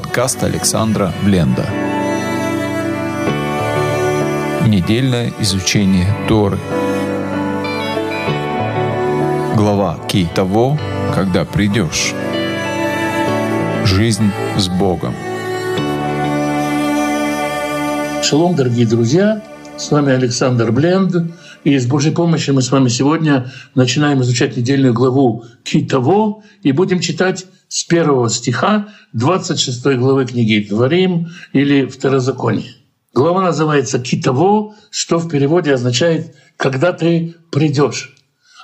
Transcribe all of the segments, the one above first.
подкаст Александра Бленда. Недельное изучение Торы. Глава Ки-Таво, когда придешь. Жизнь с Богом. Шалом, дорогие друзья! С вами Александр Бленд. И с Божьей помощью мы с вами сегодня начинаем изучать недельную главу Ки-Таво и будем читать с 1 стиха 26 главы книги «Дварим» или «Второзаконие». Глава называется «Ки-Таво», что в переводе означает «когда ты придешь».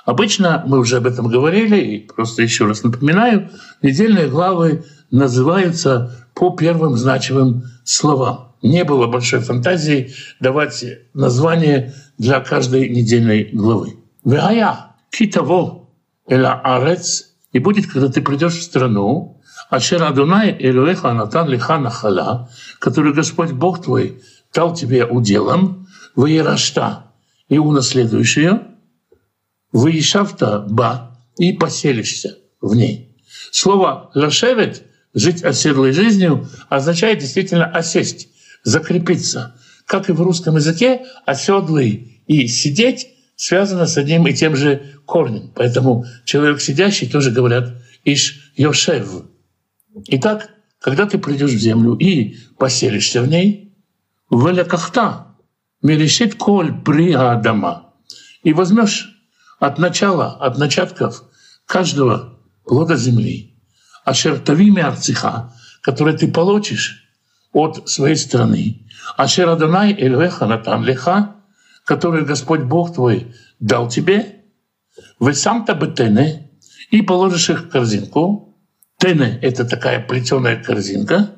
Обычно, мы уже об этом говорили, и просто еще раз напоминаю, недельные главы называются по первым значимым словам. Не было большой фантазии давать название для каждой недельной главы. «Вегая ки-таво эла арец» и будет, когда ты придешь в страну, «ашер Адонай элоэха натан леха нахала», который Господь Бог твой дал тебе уделом, «ваерашта» и унаследуешь ее, «ваешавта ба» и поселишься в ней. Слово «лашевет» — «жить оседлой жизнью» означает действительно «осесть», закрепиться. Как и в русском языке, оседлый и сидеть связано с одним и тем же корнем. Поэтому человек сидящий тоже говорят «иш йошев». Итак, когда ты придешь в землю и поселишься в ней, «велякахта мерешит коль бриа дома» и возьмешь от начала, от начатков каждого плода земли, «ашертавими арциха», которые ты получишь от своей страны. «Ашер Адонай элоэха натан леха», который Господь Бог твой дал тебе, «весамта бетене» и положишь их в корзинку. «Тене» — это такая плетеная корзинка.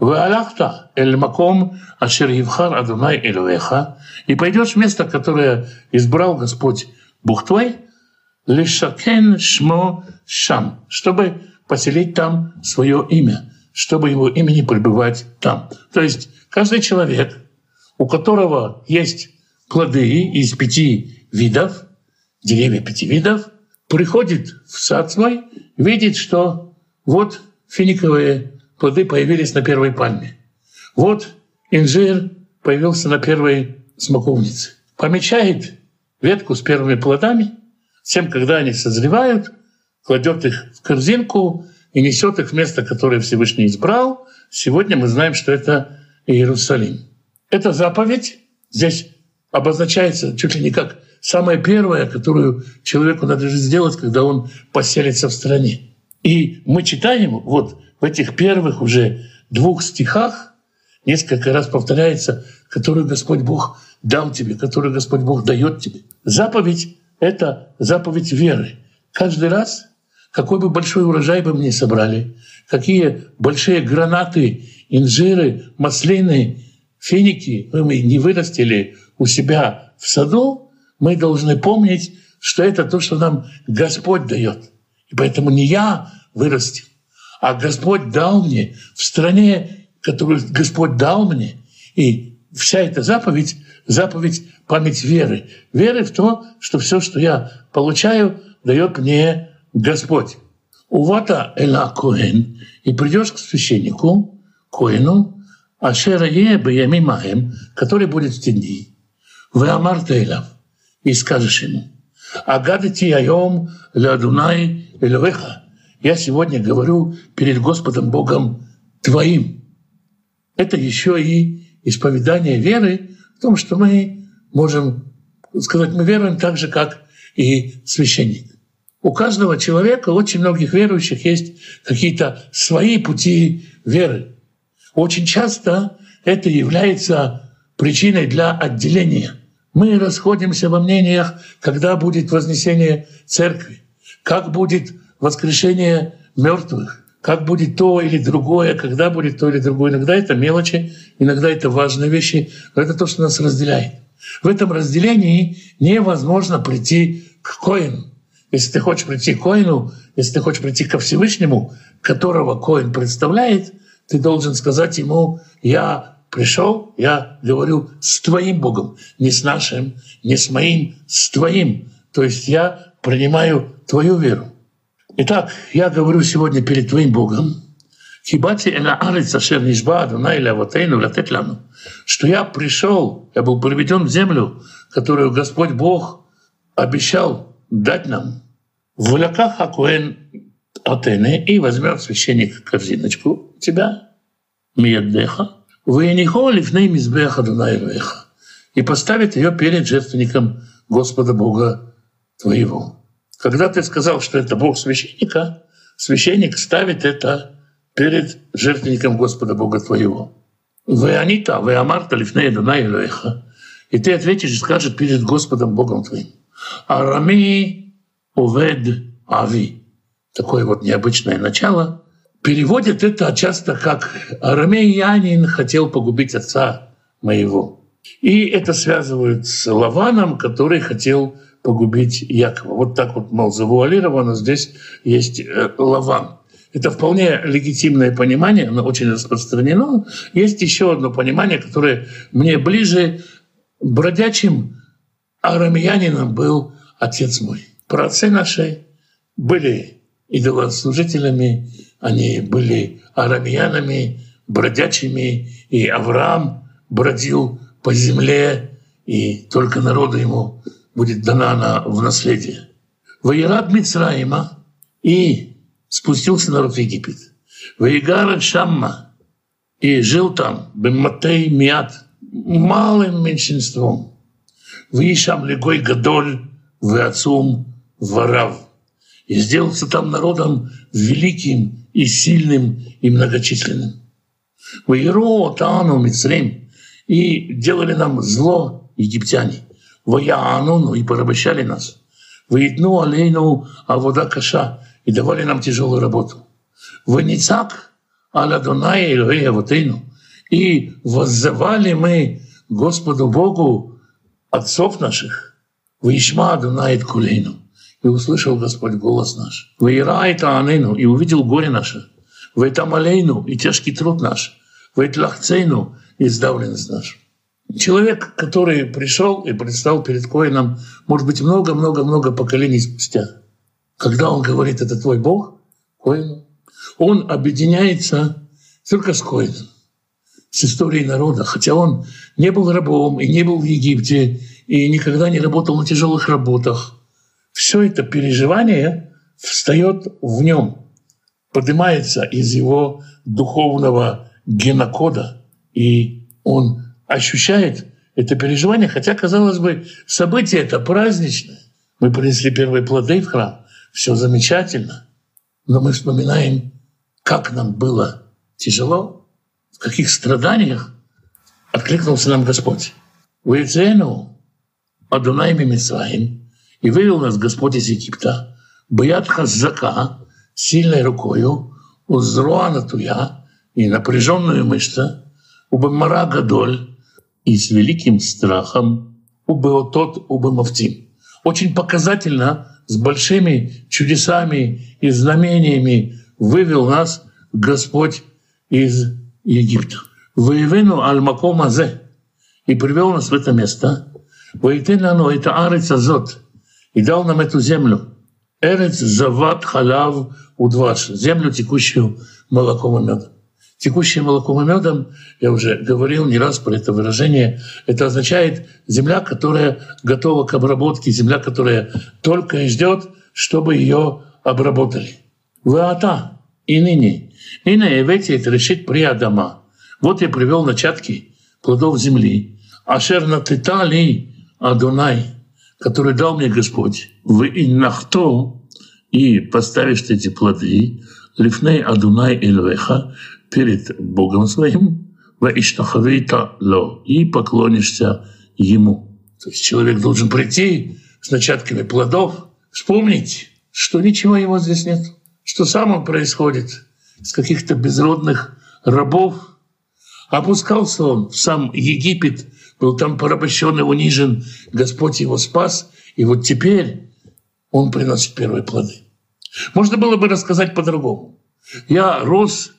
«Веалахта эль-маком ашер евхар Адонай элоэха» и пойдешь в место, которое избрал Господь Бог твой, «лешакен шмо шам», чтобы поселить там свое имя, чтобы его имени пребывать там. То есть каждый человек, у которого есть плоды из 5 видов, деревья 5 видов, приходит в сад свой, видит, что вот финиковые плоды появились на первой пальме, вот инжир появился на первой смоковнице. Помечает ветку с первыми плодами, всем, когда они созревают, кладет их в корзинку и несет их в место, которое Всевышний избрал. Сегодня мы знаем, что это Иерусалим. Эта заповедь здесь обозначается чуть ли не как самая первая, которую человеку надо же сделать, когда он поселится в стране. И мы читаем вот в этих первых уже 2 стихах, несколько раз повторяется, которую Господь Бог дал тебе, которую Господь Бог дает тебе. Заповедь — это заповедь веры. Каждый раз, какой бы большой урожай бы мне собрали, какие большие гранаты, инжиры, маслины, финики мы не вырастили у себя в саду, мы должны помнить, что это то, что нам Господь дает. И поэтому не я вырастил, а Господь дал мне в стране, которую Господь дал мне. И вся эта заповедь — заповедь память веры. Веры в то, что все, что я получаю, дает мне Господь. «Увата эла коэн» и придешь к священнику, коэну, «ашера е бьями маэм», который будет в те дни. «Веамарта элав» и скажешь ему, «агадати айом ладунай элвеха». Я сегодня говорю перед Господом Богом твоим. Это еще и исповедание веры в том, что мы можем сказать, мы веруем так же, как и священник. У каждого человека, очень многих верующих, есть какие-то свои пути веры. Очень часто это является причиной для отделения. Мы расходимся во мнениях, когда будет вознесение церкви, как будет воскрешение мертвых, как будет то или другое, когда будет то или другое. Иногда это мелочи, иногда это важные вещи, но это то, что нас разделяет. В этом разделении невозможно прийти к коину. Если ты хочешь прийти к коину, если ты хочешь прийти ко Всевышнему, которого коин представляет, ты должен сказать ему: «Я пришел, я говорю с твоим Богом, не с нашим, не с моим, с твоим». То есть я принимаю твою веру. Итак, я говорю сегодня перед твоим Богом, что я пришел, я был приведен в землю, которую Господь Бог обещал дать нам. И возьмет священник корзиночку тебя, и поставит ее перед жертвенником Господа Бога твоего. Когда ты сказал, что это Бог священника, священник ставит это перед жертвенником Господа Бога твоего. И ты ответишь и скажешь перед Господом Богом твоим. Арами увед ави. Такое вот необычное начало. Переводят это часто как «Арамеянин хотел погубить отца моего». И это связывают с Лаваном, который хотел погубить Якова. Вот так вот, мол, завуалировано. Здесь есть Лаван. Это вполне легитимное понимание, оно очень распространено. Есть еще одно понимание, которое мне ближе. Бродячим арамеянином был отец мой. Праотцы наши были идолослужителями, они были арамеянами, бродячими, и Авраам бродил по земле, и только народу ему будет дана она в наследие. «Ваирад Мицраима» и спустился народ в Египет. «Ваигара Шамма» и жил там, «Бемматей Миат» малым меньшинством. «Ваишам Легой Гадоль, Ваацум Варав». И сделался там народом великим и сильным и многочисленным. «Ваиро Таану Мицраим» и делали нам зло египтяне. «Ваяануну» и порабощали нас. «Ваидну алейну авода каша» и давали нам тяжелую работу. «Ваницак аля Дунай Элоэ Авотейну» и воззывали мы Господу Богу отцов наших. «Ваишма Дунай Эткулейну» и услышал Господь голос наш. «Ваира Этааныну» и увидел горе наше. «Ваитамалейну» и тяжкий труд наш. «Ваитлахцейну» и сдавленность наша. Человек, который пришел и предстал перед Коэном, может быть, много-много-много поколений спустя. Когда он говорит «это твой Бог», Коэну, он объединяется только с Коэном, с историей народа. Хотя он не был рабом и не был в Египте, и никогда не работал на тяжелых работах. Все это переживание встает в нем, поднимается из его духовного генокода, и он ощущает это переживание, хотя, казалось бы, событие это праздничное. Мы принесли первые плоды в храм, все замечательно, но мы вспоминаем, как нам было тяжело, в каких страданиях откликнулся нам Господь. «Ваецену Адунай мимитсраим» и вывел нас Господь из Египта, «Баяд хаззака» сильной рукою, «Узруана туя» и напряженную мышцу, «Убамара гадоль» и с великим страхом «убеотот убемовтим». Очень показательно, с большими чудесами и знамениями вывел нас Господь из Египта. «Ваевену аль-маком азе» и привел нас в это место. «Ваитенану это арец азот» и дал нам эту землю. «Эрец зават халав удваш» — землю, текущую молоком и медом. Текущее молоком и медом, я уже говорил не раз про это выражение, это означает земля, которая готова к обработке, земля, которая только и ждет, чтобы ее обработали. «Ваата» и ныне. «Ине эветит решит при Адама». Вот я привел начатки плодов земли. «Ашер натыта ли Адунай», который дал мне Господь. «Вы иннахто» и поставишь эти плоды. «Лифней Адунай Элвеха» перед Богом своим, и поклонишься Ему. То есть человек должен прийти с начатками плодов, вспомнить, что ничего его здесь нет, что сам он происходит с каких-то безродных рабов. Опускался он в сам Египет, был там порабощен и унижен, Господь его спас, и вот теперь он приносит первые плоды. Можно было бы рассказать по-другому. Я рос,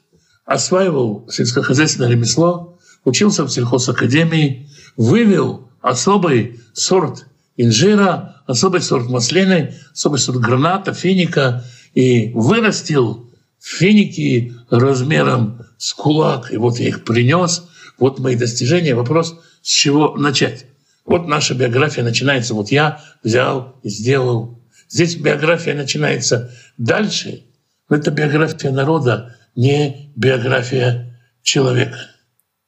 осваивал сельскохозяйственное ремесло, учился в сельхозакадемии, вывел особый сорт инжира, особый сорт маслины, особый сорт граната, финика и вырастил финики размером с кулак, и вот я их принес, вот мои достижения. Вопрос, с чего начать? Вот наша биография начинается, вот я взял и сделал. Здесь биография начинается дальше, но это биография народа, не биография человека.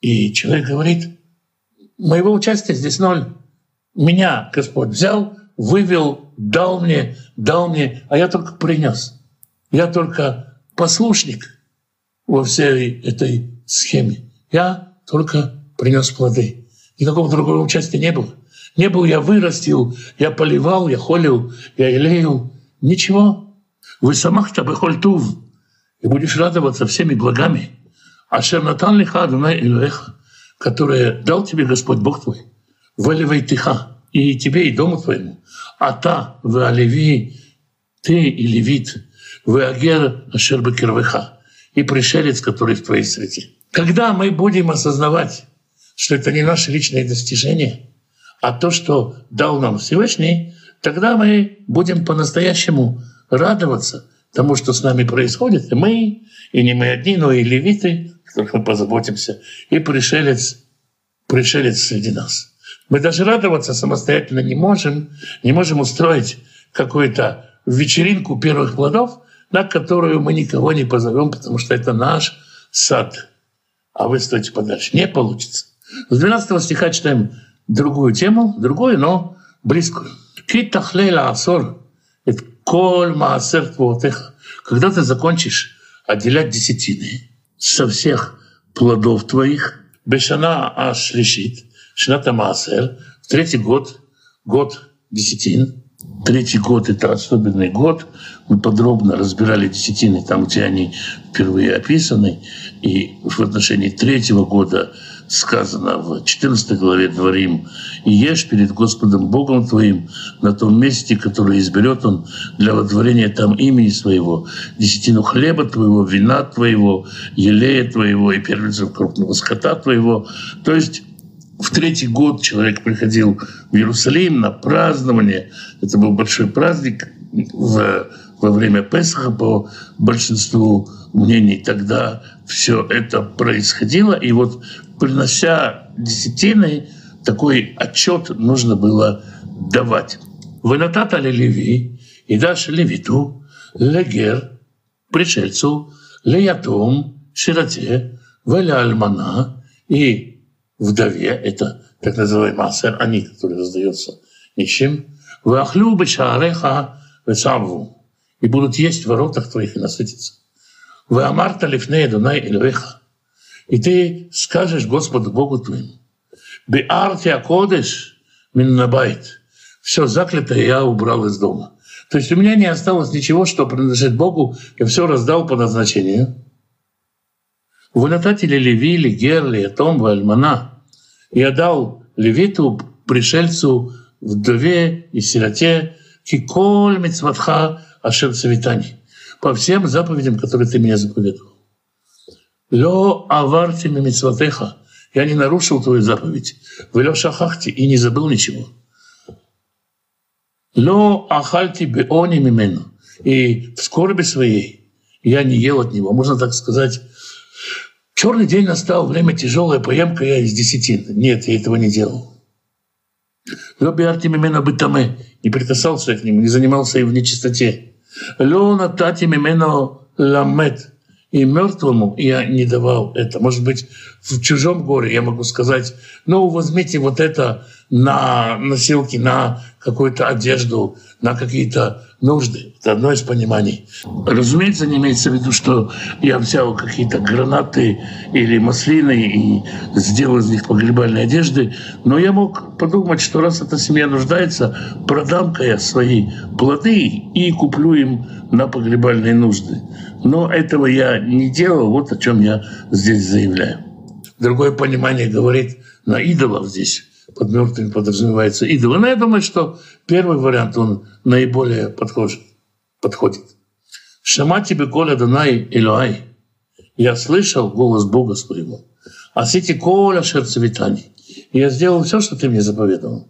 И человек говорит, моего участия здесь ноль. Меня Господь взял, вывел, дал мне, а я только принес. Я только послушник во всей этой схеме. Я только принес плоды. Никакого другого участия не было. Не был, я вырастил, я поливал, я холил, я елеял. Ничего. Вы самахта бехольтув, и будешь радоваться всеми благами. Ашер натан лиха Адонай Элоэха, которое дал тебе Господь Бог твой, валивай тиха, и тебе, и дому твоему. А та в Оливии, ты и левит, в Агер ашер бекервеха, и пришелец, который в твоей среде. Когда мы будем осознавать, что это не наши личные достижения, а то, что дал нам Всевышний, тогда мы будем по-настоящему радоваться тому, что с нами происходит. И мы, и не мы одни, но и левиты, о которых мы позаботимся, и пришелец среди нас. Мы даже радоваться самостоятельно не можем устроить какую-то вечеринку первых плодов, на которую мы никого не позовем, потому что это наш сад. А вы стойте подальше. Не получится. С 12 стиха читаем другую тему, другую, но близкую. «Ки-тахлейла асор, эт коль маасер твоотеха». Когда ты закончишь отделять десятины со всех плодов твоих, бешана аш лишит, шината маасер, в третий год, год десятин. Третий год — это особенный год. Мы подробно разбирали десятины там, где они впервые описаны. И в отношении третьего года сказано в 14 главе Дварим: «И ешь перед Господом Богом твоим на том месте, которое изберет Он для водворения там имени Своего, десятину хлеба твоего, вина твоего, елея твоего и первенцев крупного скота твоего». То есть в третий год человек приходил в Иерусалим на празднование. Это был большой праздник во время Песаха, по большинству мнений. Тогда все это происходило. И вот, принося десятины, такой отчет нужно было давать. «Вынатата ли леви, и дашь левиту, легер, пришельцу, леятум, сироте, веля альмана и вдове», это так называемый асер, они, которые раздаются нищим, и будут есть в воротах твоих и насытиться. И ты скажешь Господу Богу твоему: «Все заклятое я убрал из дома». То есть у меня не осталось ничего, что принадлежит Богу, я все раздал по назначению. «Вынататели левили, герли, атом, вальмана». «Я дал левиту, пришельцу, вдове и сироте, киколь митцватха ашер цветани, по всем заповедям, которые ты меня заповедовал. Лё авартими митцватеха, я не нарушил твою заповедь, вэлё шахахти, и не забыл ничего. Лё ахальти беони мимену, и в скорби своей я не ел от него». Можно так сказать: «Черный день настал, время тяжелое, поемка я из десятин». Нет, я этого не делал. «Лёби артемимена бытаме», не прикасался я к нему, не занимался и в нечистоте. «Лёна татимимена ламет», и мертвому я не давал это. Может быть, в чужом горе я могу сказать: «Ну, возьмите вот это на носилки, на какую-то одежду, на какие-то нужды». Это одно из пониманий. Разумеется, не имеется в виду, что я взял какие-то гранаты или маслины и сделал из них погребальные одежды, но я мог подумать, что раз эта семья нуждается, продам-ка я свои плоды и куплю им на погребальные нужды. Но этого я не делал, вот о чем я здесь заявляю. Другое понимание говорит: на идолов здесь под мертвыми подразумевается идолы. Но я думаю, что первый вариант, он наиболее подходит. «Шама тебе коля Данай Элоай», я слышал голос Бога своего. «Асити коля шерцевитани», я сделал все, что ты мне заповедовал.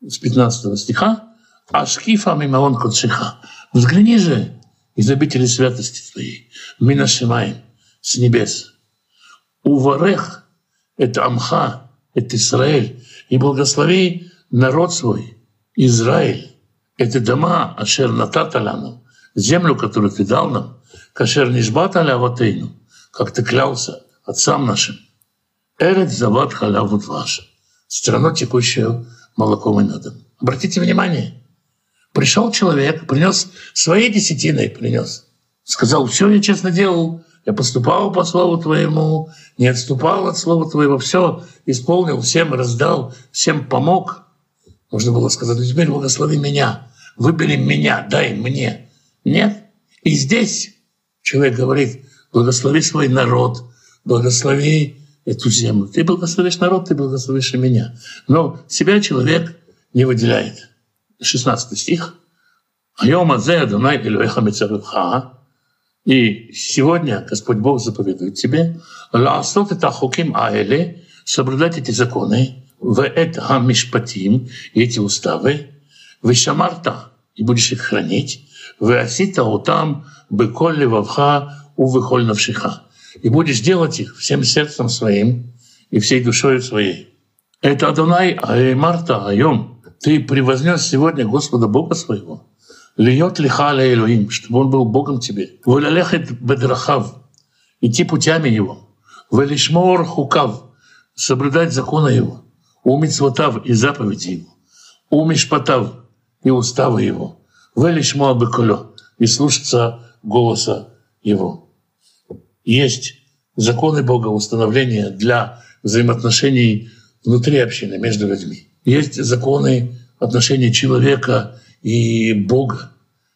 С 15 стиха: «Ашкифа мимаон кодшиха», взгляни же из обители святости твоей. минашимай, с небес. Уварех — это Амха, это Израиль. И благослови народ свой, Израиль. Это дома, ашер натата лану, землю, которую ты дал нам, кашер нишбат аля ватейну, как ты клялся отцам нашим. Эрет зават халявут ваш, страну, текущую молоком и медом. Обратите внимание, пришел человек, принес свои десятины, принес, сказал, все я честно делал, я поступал по слову твоему, не отступал от слова твоего, все исполнил, всем раздал, всем помог. Можно было сказать, ну теперь благослови меня, выбери меня, дай мне. Нет. И здесь человек говорит, благослови свой народ, благослови эту землю. Ты благословишь народ, ты благословишь и меня. Но себя человек не выделяет. 16 стих. «Айом азе Адонай элюэха мицаревха». И сегодня Господь Бог заповедует тебе «Лаасот это хуким аэле», соблюдать эти законы, «вээт хамишпатим», эти уставы, «вешамарта», и будешь их хранить, «вээсита утам быколли вавха увыхоль навшиха». И будешь делать их всем сердцем своим и всей душою своей. «Это Адонай аэмарта айом», ты превознес сегодня Господа Бога своего, «Льет лиха ля Элоим», чтобы он был Богом тебе. «Волялехет бедрахав», идти путями его. «Велишмор хукав», соблюдать законы его. «Умицватав» и заповеди его. «Умишпатав» и уставы его. «Велишмор беколё» и слушаться голоса его. Есть законы Бога установления для взаимоотношений внутри общины, между людьми. Есть законы отношений человека и Бога.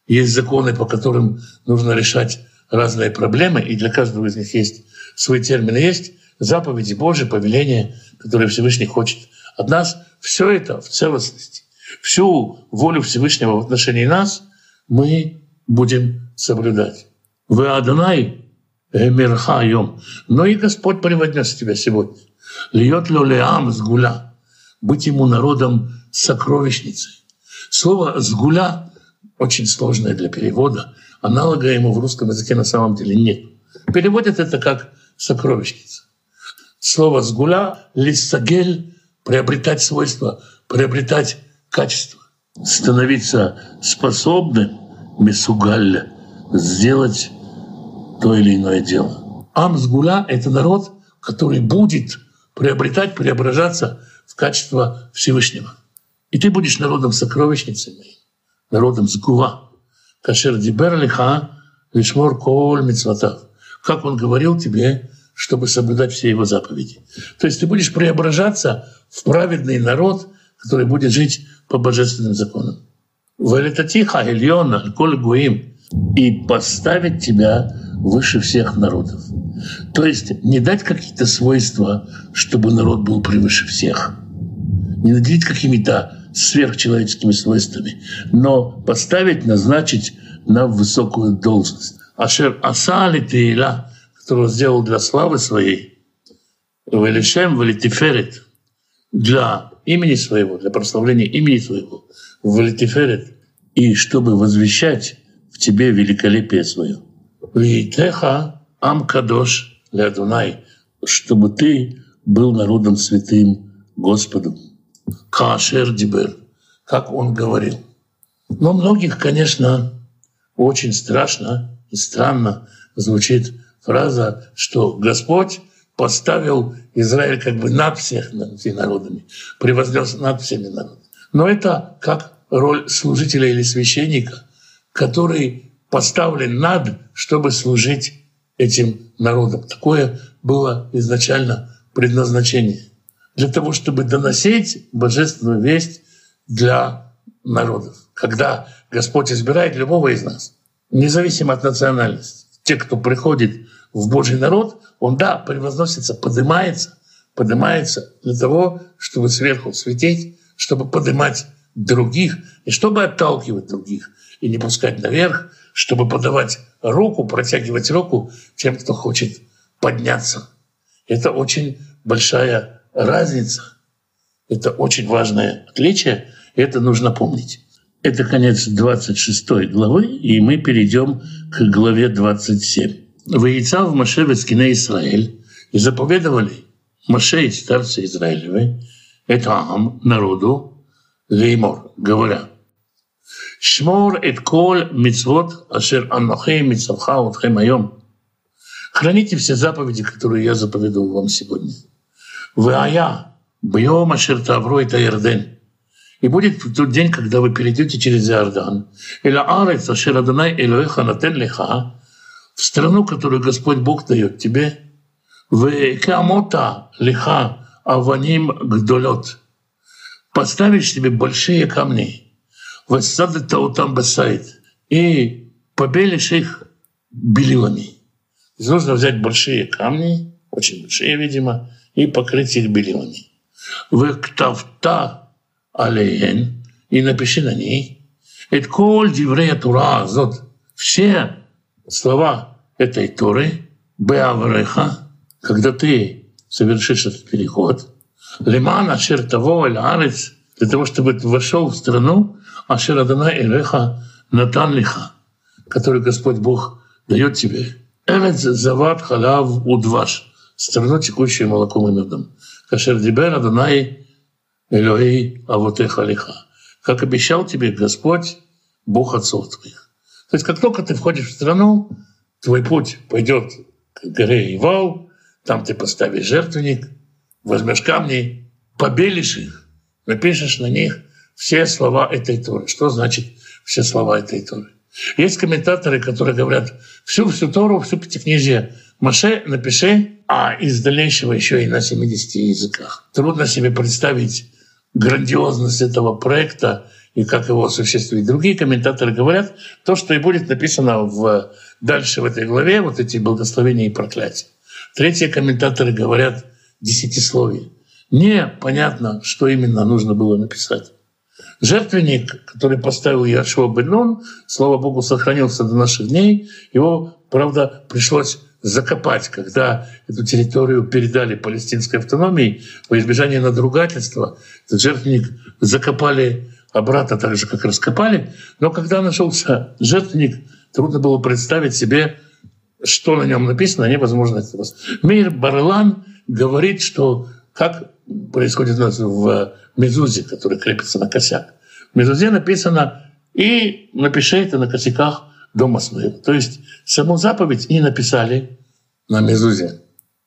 Есть законы, по которым нужно решать разные проблемы, и для каждого из них есть свои термины. Есть заповеди Божьи, повеления, которые Всевышний хочет от нас. Все это в целостности. Всю волю Всевышнего в отношении нас мы будем соблюдать. «Ве Адонай гемирха йом». Но и Господь превознёс тебя сегодня. «Льет ло леам сгуля», быть ему народом сокровищницей. Слово «сгуля» очень сложное для перевода. Аналога ему в русском языке на самом деле нет. Переводят это как «сокровищница». Слово «сгуля» — «лиссагель» — приобретать свойства, приобретать качество. Становиться способным, «месугалля», сделать то или иное дело. Ам «сгуля» — это народ, который будет приобретать, преображаться в качество Всевышнего. И ты будешь народом сокровищницами, народом сгува. Кашер дибер лиха лишмор коль мицватав. Как он говорил тебе, чтобы соблюдать все его заповеди. То есть ты будешь преображаться в праведный народ, который будет жить по божественным законам. Валитатиха эльона коль гуим. И поставить тебя выше всех народов. То есть не дать какие-то свойства, чтобы народ был превыше всех. Не наделить какими-то сверхчеловеческими свойствами, но поставить, назначить на высокую должность. «Ашер асали тейла», которого сделал для славы своей, «велишем велитиферет», для имени своего, для прославления имени своего, «велитиферет», и чтобы возвещать в тебе великолепие свое. «Вейтеха амкадош лядунай», чтобы ты был народом святым Господом. «Кашер дибер», как он говорил. Но многих, конечно, очень страшно и странно звучит фраза, что Господь поставил Израиль как бы над всеми народами, превознес над всеми народами. Но это как роль служителя или священника, который поставлен над, чтобы служить этим народам. Такое было изначально предназначение. Для того, чтобы доносить божественную весть для народов. Когда Господь избирает любого из нас, независимо от национальности, те, кто приходит в Божий народ, он, да, превозносится, поднимается для того, чтобы сверху светить, чтобы поднимать других, и чтобы отталкивать других, и не пускать наверх, чтобы подавать руку, протягивать руку тем, кто хочет подняться. Это очень большая разница. Это очень важное отличие, это нужно помнить. Это конец 26 главы, и мы перейдем к главе 27. «Ваицав Маше вецкиней Исраэль» и заповедовали Маше и старцы Израилевы, это Ам, народу, леймор, говоря, «Шмор эт коль мицвот ашер аннохей мицавха утхем айом». «Храните все заповеди, которые я заповедовал вам сегодня». «Вы ая, бьем ашер тавро это Иорден». И будет тот день, когда вы перейдете через Иордан. «Эла арец ашер Адонай элоэха натен леха» в страну, которую Господь Бог дает тебе. «Вэкамота леха аваним гдолет» поставишь тебе большие камни. «Вэссадет таутам бэсайд» и побелишь их белилами. Нужно взять большие камни, очень большие, видимо, и покрыть их белилами. «Вэктавта алейен» и напиши на ней «Эт коль диврея Тора азот» все слова этой Торы «Беавреха» когда ты совершишь этот переход «Леман ашер таво эль арец» для того, чтобы ты вошел в страну «Ашер Адонай элеха натан леха» который Господь Бог дает тебе. «Элец зават халав удваш» — страну, текущую молоком и медом. «Кашер дибер Адонай элоэй авотеха леха» — как обещал тебе Господь, Бог отцов твоих. То есть как только ты входишь в страну, твой путь пойдет к горе Ивал, там ты поставишь жертвенник, возьмешь камни, побелишь их, напишешь на них все слова этой Торы. Что значит «все слова этой Торы»? Есть комментаторы, которые говорят, всю Тору, всю пятикнижие Маше напиши, а из дальнейшего еще и на 70 языках. Трудно себе представить грандиозность этого проекта и как его осуществить. Другие комментаторы говорят, то, что и будет написано дальше в этой главе, вот эти благословения и проклятия. Третьи комментаторы говорят десятисловие. Непонятно, что именно нужно было написать. Жертвенник, который поставил Иешуа бен Нун, слава Богу, сохранился до наших дней. Его, правда, пришлось закопать, когда эту территорию передали палестинской автономии во избежание надругательства. Этот жертвенник закопали обратно, так же, как раскопали. Но когда нашелся жертвенник, трудно было представить себе, что на нем написано, невозможно этого. Меир Бар-Илан говорит, что как происходит у нас в мезузе, который крепится на косяк. В мезузе написано «и напиши это на косяках дома своего». То есть саму заповедь не написали на мезузе.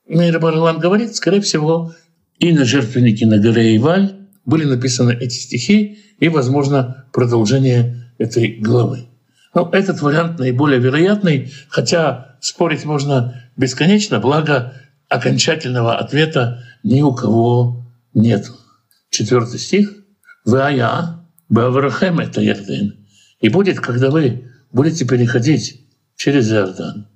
Меир Бар-Илан говорит, скорее всего, и на жертвеннике на горе Иваль были написаны эти стихи и, возможно, продолжение этой главы. Но этот вариант наиболее вероятный, хотя спорить можно бесконечно, благо окончательного ответа ни у кого нет. 4 стих. «Вая баврахем это Иордан». И будет, когда вы будете переходить через Иордан.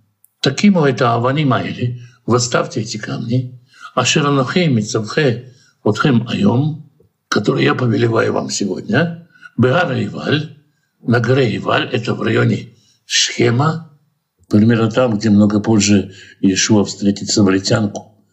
«Таким это авани майли». Восставьте эти камни. «Ашеранохе митцавхе отхем айом», которые я повелеваю вам сегодня. «Беара Иваль». На горе Иваль, это в районе Шхема, примерно там, где много позже Иешуа встретит самаритянку,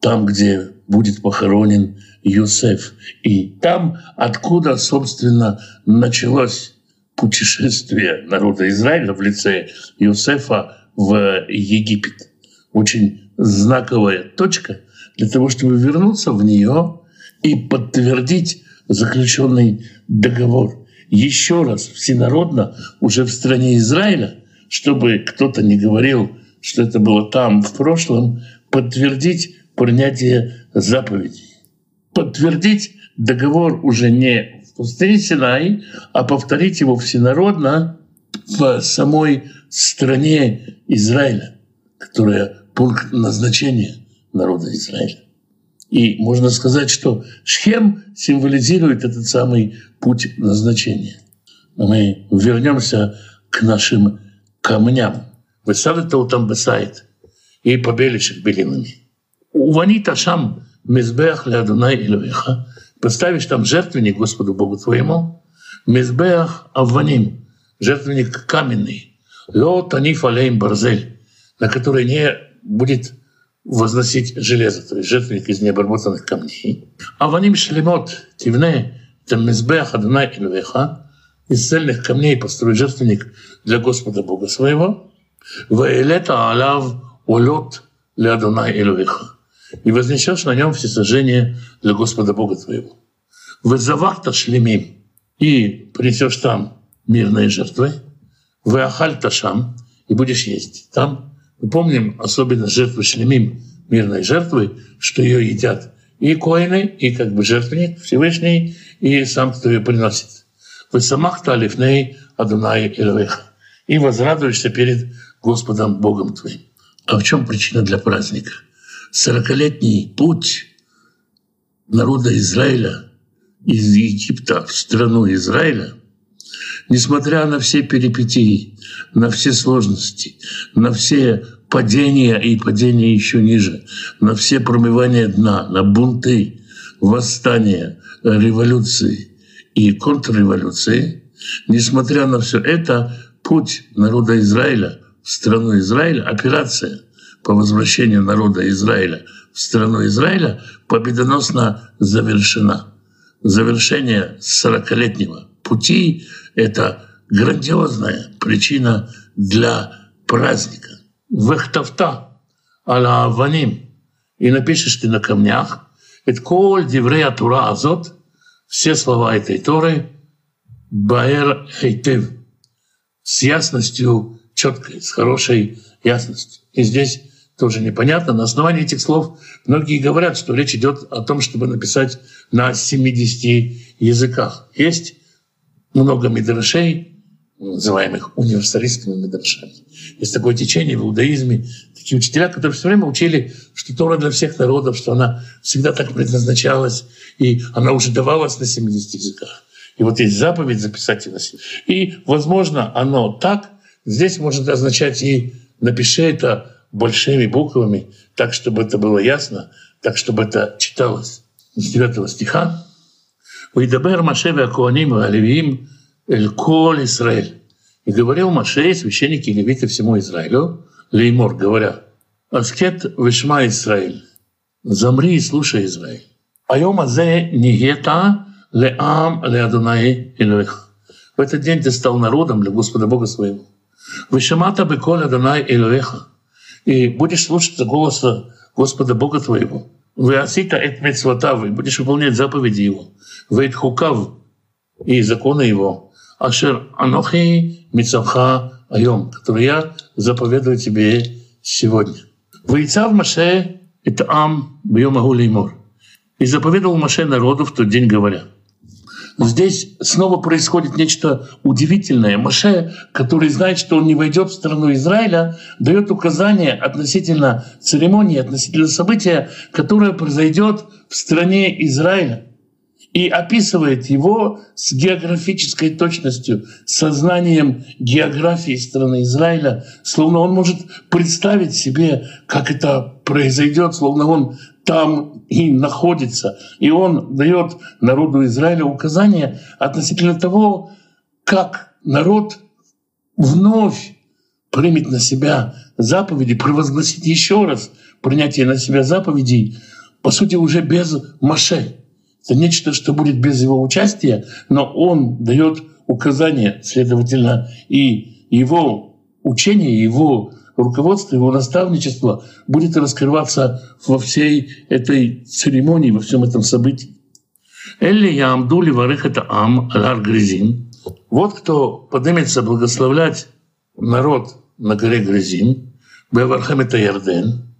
там, где будет похоронен Йосеф, и там, откуда, собственно, началось путешествие народа Израиля в лице Йосефа в Египет. Очень знаковая точка для того, чтобы вернуться в нее и подтвердить заключенный договор. Еще раз всенародно уже в стране Израиля, чтобы кто-то не говорил, что это было там в прошлом, подтвердить принятие заповедей. Подтвердить договор уже не в пустыне Синай, а повторить его всенародно в самой стране Израиля, которая пункт назначения народа Израиля. И можно сказать, что Шхем символизирует этот самый путь назначения. Мы вернемся к нашим камням. «Высадит там бесает» и побелишь их белилами. «Увани ташам мизбеах ле Адонай элоэха» поставишь там жертвенник Господу Богу твоему. «Мизбеах аваним» жертвенник каменный. «Ло таниф алейм барзель» на который не будет возносить железо, то есть жертвенник из необработанных камней. «Аваним шлемот тивне» это «мизбеах Адонай элоэха» из цельных камней построить жертвенник для Господа Бога своего. Ваэлета алав улот лядана элюиха. И вознесешь на нем всесожжение для Господа Бога твоего. Вызавахта шлемим, и принесешь там мирные жертвы, веахальта шам, и будешь есть там. Мы помним особенно жертвы шлемим, мирные жертвы, что ее едят и коины, и как бы жертвенник Всевышний, и сам, кто ее приносит. Высамахта алифней Адонай элюиха, и возрадуешься перед Господом Богом твоим. А в чем причина для праздника? 40-летний путь народа Израиля из Египта в страну Израиля, несмотря на все перипетии, на все сложности, на все падения и падения еще ниже, на все промывания дна, на бунты, восстания, революции и контрреволюции, несмотря на все это, путь народа Израиля в страну Израиля, операция по возвращению народа Израиля в страну Израиля победоносно завершена. Завершение 40-летнего пути — это грандиозная причина для праздника. «Вехтавта аля аваним» — и напишешь ты на камнях «Эт коль диврея Тора азот» — все слова этой Торы «баэр хейтев» — с ясностью четкой, с хорошей ясностью. И здесь тоже непонятно. На основании этих слов многие говорят, что речь идет о том, чтобы написать на 70 языках. Есть много мидрашей, называемых универсалистскими мидрашами. Есть такое течение в иудаизме, такие учителя, которые все время учили, что Тора для всех народов, что она всегда так предназначалась, и она уже давалась на 70 языках. И вот есть заповедь записать и на 70. И, возможно, оно так, здесь может означать и напиши это большими буквами, так, чтобы это было ясно, так, чтобы это читалось. С 9 стиха. «Уидабер Маше веакуаним веалевиим эль коль Исраэль». И говорил Маше, священники и левиты всему Израилю, леймор, говоря, «Аскет вешма Исраэль». «Замри и слушай, Израиль». «Айом азе нигета леам леадонай элюэх». В этот день ты стал народом для Господа Бога своего. «Вешамата беколь Адонай элюэха». И будешь слушаться голоса Господа Бога твоего. «Веасита эт мецватав», и будешь выполнять заповеди Его. «Веэт хукав», и законы Его. «Ашер анохи мецавха айом», который я заповедую тебе сегодня. «Вейцав Маше эт ам бьем агу леймор». И заповедовал Маше народу в тот день, говоря. Здесь снова происходит нечто удивительное. Маше, который знает, что он не войдет в страну Израиля, дает указания относительно церемонии, относительно события, которое произойдет в стране Израиля, и описывает его с географической точностью, сознанием географии страны Израиля, словно он может представить себе, как это произойдет, словно он там и находится. И он дает народу Израиля указания относительно того, как народ вновь примет на себя заповеди, провозгласит еще раз принятие на себя заповедей, по сути, уже без Маше. Это нечто, что будет без его участия, но он дает указания, следовательно, и его учение, его руководство, его наставничество будет раскрываться во всей этой церемонии, во всем этом событии. «Элли ямду ливарехата ам алар Гризим». Вот кто поднимется благословлять народ на горе Гризим, бевархем это Ярден,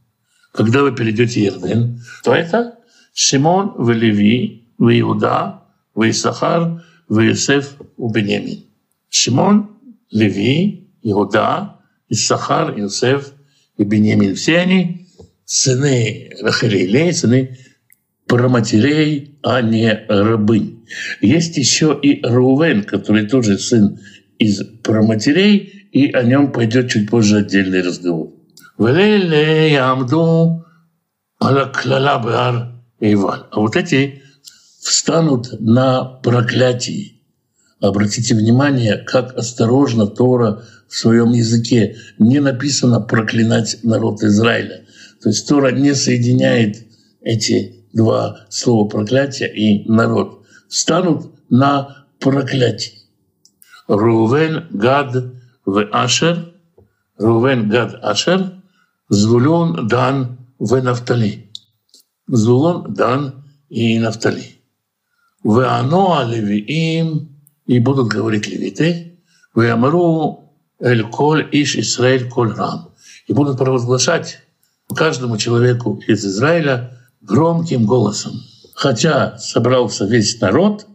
когда вы перейдете Ярден, то это Шимон в Леви, в Иуда, в Исахар, в Йосеф, в Бенемин. Шимон, Леви, Иуда, Иссахар, Иосиф и Беньямин. Все они сыны Рахилей, сыны праматерей, а не рабынь. Есть еще и Реувен, который тоже сын из праматерей, и о нем пойдет чуть позже отдельный разговор. А вот эти встанут на проклятии. Обратите внимание, как осторожно Тора в своем языке. Не написано «проклинать народ Израиля». То есть Тора не соединяет эти два слова «проклятие» и «народ». Встанут на проклятие. «Реувен гад ве ашер Рувен, Гад, Ашер, Звулон, Дан, Ве, Нафтали. Звулон, Дан и Нафтали. Ве, Аноа, Левиим, и будут говорить левиты, Ве, Амару, Эль, Коль, Иш, Исраэль, Коль, Рам. И будут провозглашать каждому человеку из Израиля громким голосом. Хотя собрался весь народ,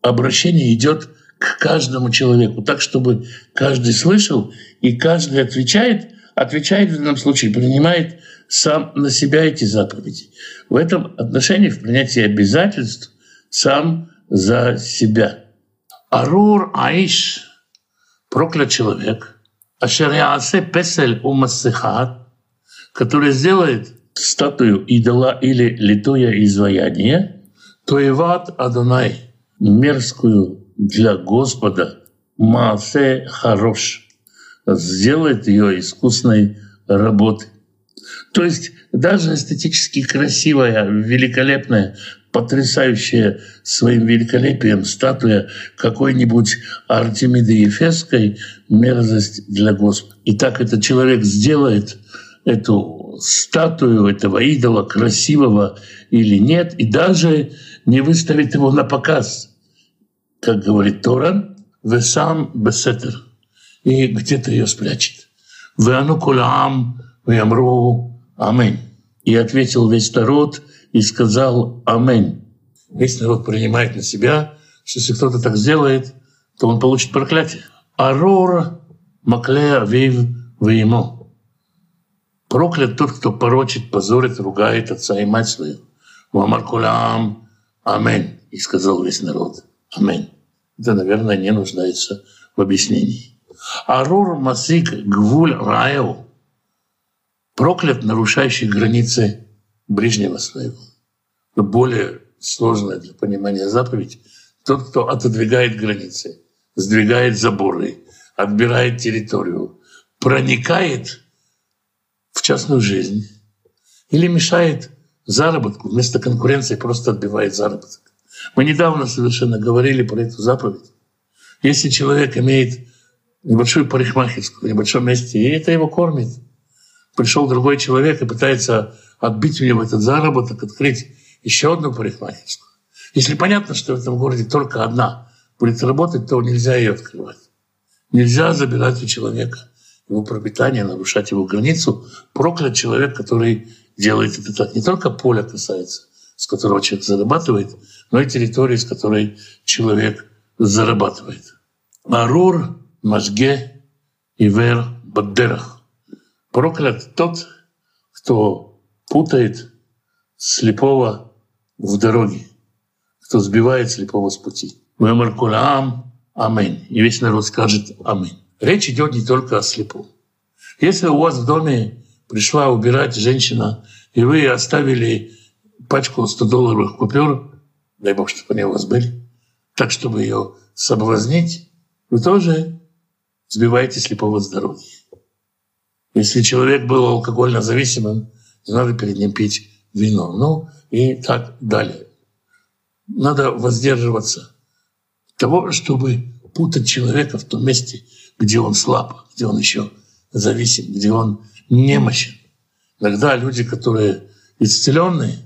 обращение идет к каждому человеку, так, чтобы каждый слышал, и каждый отвечает в данном случае, принимает сам на себя эти заповеди. В этом отношении, в принятии обязательств, сам за себя. Арур Аиш, проклят человек, Ашер Яасе Песель Умасыха, который сделает статую идола или литое изваяние, Тоеват Адонай, мерзкую для Господа, Маасе Харош, сделает ее искусной работой. То есть даже эстетически красивая, великолепная, потрясающая своим великолепием статуя какой-нибудь Артемиды Ефесской — мерзость для Господа. И так этот человек сделает эту статую, этого идола, красивого или нет, и даже не выставит его на показ, как говорит Тора, «Весам бесетер», и где-то ее спрячет. «Веану кулаам веамру аминь». И ответил весь народ и сказал «Аминь». Весь народ принимает на себя, что если кто-то так сделает, то он получит проклятие. «Арор макле авив веему». Проклят тот, кто порочит, позорит, ругает отца и мать свою. «Веамар кулаам аминь». И сказал весь народ «Аминь». Это, наверное, не нуждается в объяснении. «Арур масик гвуль раев», проклят, нарушающий границы ближнего своего. Но более сложная для понимания заповедь — тот, кто отодвигает границы, сдвигает заборы, отбирает территорию, проникает в частную жизнь или мешает заработку, вместо конкуренции просто отбивает заработок. Мы недавно совершенно говорили про эту заповедь. Если человек имеет небольшую парикмахерскую в небольшом месте, и это его кормит, пришел другой человек и пытается отбить у него этот заработок, открыть еще одну парикмахерскую. Если понятно, что в этом городе только одна будет работать, то нельзя ее открывать. Нельзя забирать у человека его пропитание, нарушать его границу. Проклят человек, который делает это так. Не только поле касается, с которого человек зарабатывает, но и территории, с которой человек зарабатывает. Арур Машге Ивер Баддерах. Проклят тот, кто путает слепого в дороге, кто сбивает слепого с пути. Вемар Кулаам Аминь. И весь народ скажет Аминь. Речь идет не только о слепом. Если у вас в доме пришла убирать женщина, и вы оставили пачку $100 купюр, дай Бог, чтобы они у вас были, так, чтобы ее соблазнить, вы тоже сбиваете слепого с дороги. Если человек был алкогольно зависимым, не надо перед ним пить вино. Ну и так далее. Надо воздерживаться от того, чтобы путать человека в том месте, где он слаб, где он еще зависим, где он немощен. Иногда люди, которые исцеленные,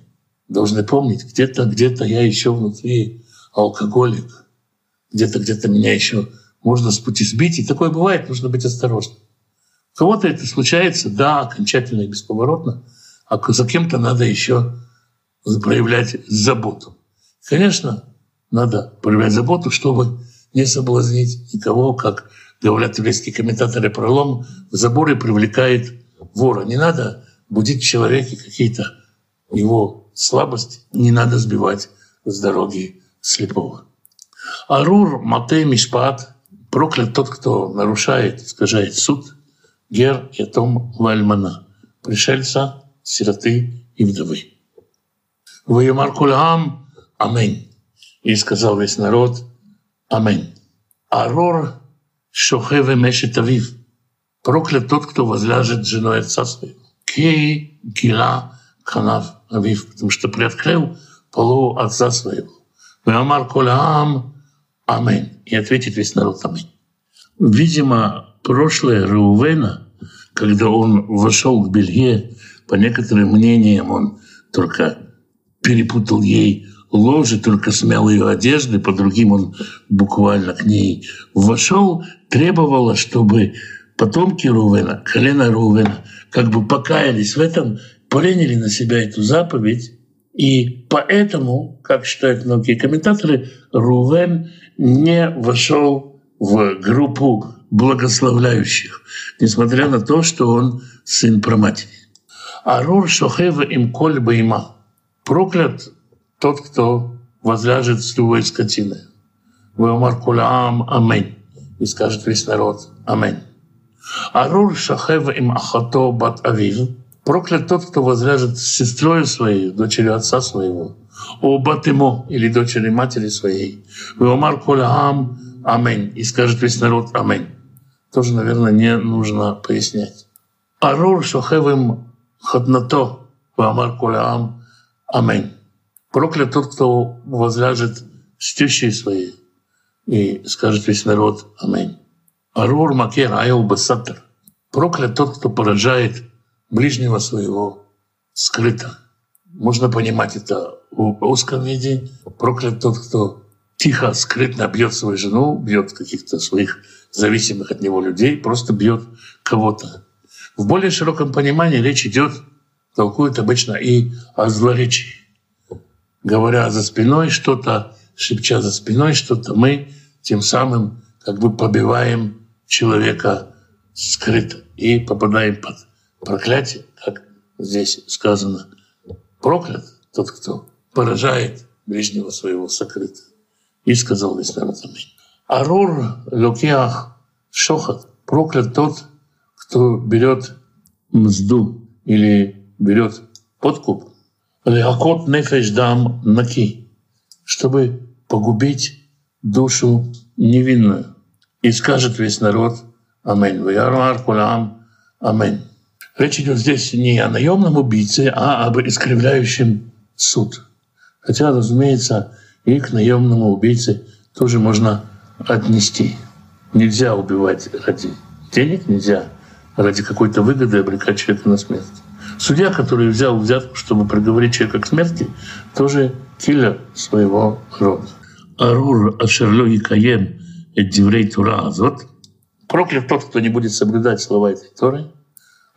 должны помнить, где-то я еще внутри алкоголик, где-то меня еще можно с пути сбить. И такое бывает, нужно быть осторожным. У кого-то это случается, да, окончательно и бесповоротно, а за кем-то надо еще проявлять заботу. Конечно, надо проявлять заботу, чтобы не соблазнить никого, как говорят еврейские комментаторы, пролом в заборе привлекает вора. Не надо будить в человеке какие-то его слабость, не надо сбивать с дороги слепого. Арур Матэ Мишпат, проклят тот, кто нарушает, искажает суд, Гер Ятом Вальмана, пришельца, сироты и вдовы. Ваемар Кулаам Аминь. И сказал весь народ Аминь. Арур Шохеве Мешетавив, проклят тот, кто возляжет женой отца своего. Кей Гила Канав Авив, потому что приоткрыл полу отца своего. Веамар Кулаам Аминь. И ответит весь народ Аминь. Видимо, прошлое Реувена, когда он вошел к Белье, по некоторым мнениям, он только перепутал ей ложи, только смял ее одежды, по другим он буквально к ней вошел, требовало, чтобы потомки Реувена, колено Реувена, как бы покаялись в этом, приняли на себя эту заповедь. И поэтому, как считают многие комментаторы, Реувен не вошел в группу благословляющих, несмотря на то, что он сын праматери. «Арур шохева им коль бейма» — проклят тот, кто возляжет с любой скотины. «Веомар кулаам амэнь» — и скажет весь народ «Амэнь». «Арур шохева им ахато бат авив» проклят тот, кто возляжет с сестрой своей, дочерью отца своего, о батымо, или дочери матери своей, веомар колям амень, и скажет весь народ амень. Тоже, наверное, не нужно пояснять. Арур шохевым хатнато, веомар колям амень. Проклят тот, кто возляжет с тещей своей, и скажет весь народ амень. Арур макер айо басатр. Проклят тот, кто поражает ближнего своего скрыто. Можно понимать это в узком виде. Проклят тот, кто тихо, скрытно бьет свою жену, бьет каких-то своих зависимых от него людей, просто бьет кого-то. В более широком понимании речь идет, толкует обычно и о злоречии. Говоря за спиной что-то, шепча за спиной что-то, мы тем самым как бы побиваем человека скрыто и попадаем под проклятие, как здесь сказано, проклят тот, кто поражает ближнего своего сокрыто. И сказал весь народ аминь. Арур лукиах шохот. Проклят тот, кто берет мзду или берет подкуп. Леакот нефеш дам наки, чтобы погубить душу невинную. И скажет весь народ аминь. Веяруар кулам аминь. Речь идет здесь не о наемном убийце, а об искривляющем суд. Хотя, разумеется, и к наемному убийце тоже можно отнести. Нельзя убивать ради денег, нельзя ради какой-то выгоды обрекать человека на смерть. Судья, который взял взятку, чтобы приговорить человека к смерти, тоже киллер своего рода. Арур ашерло и каем эддиврей тура азот. Проклят тот, кто не будет соблюдать слова этой Торы.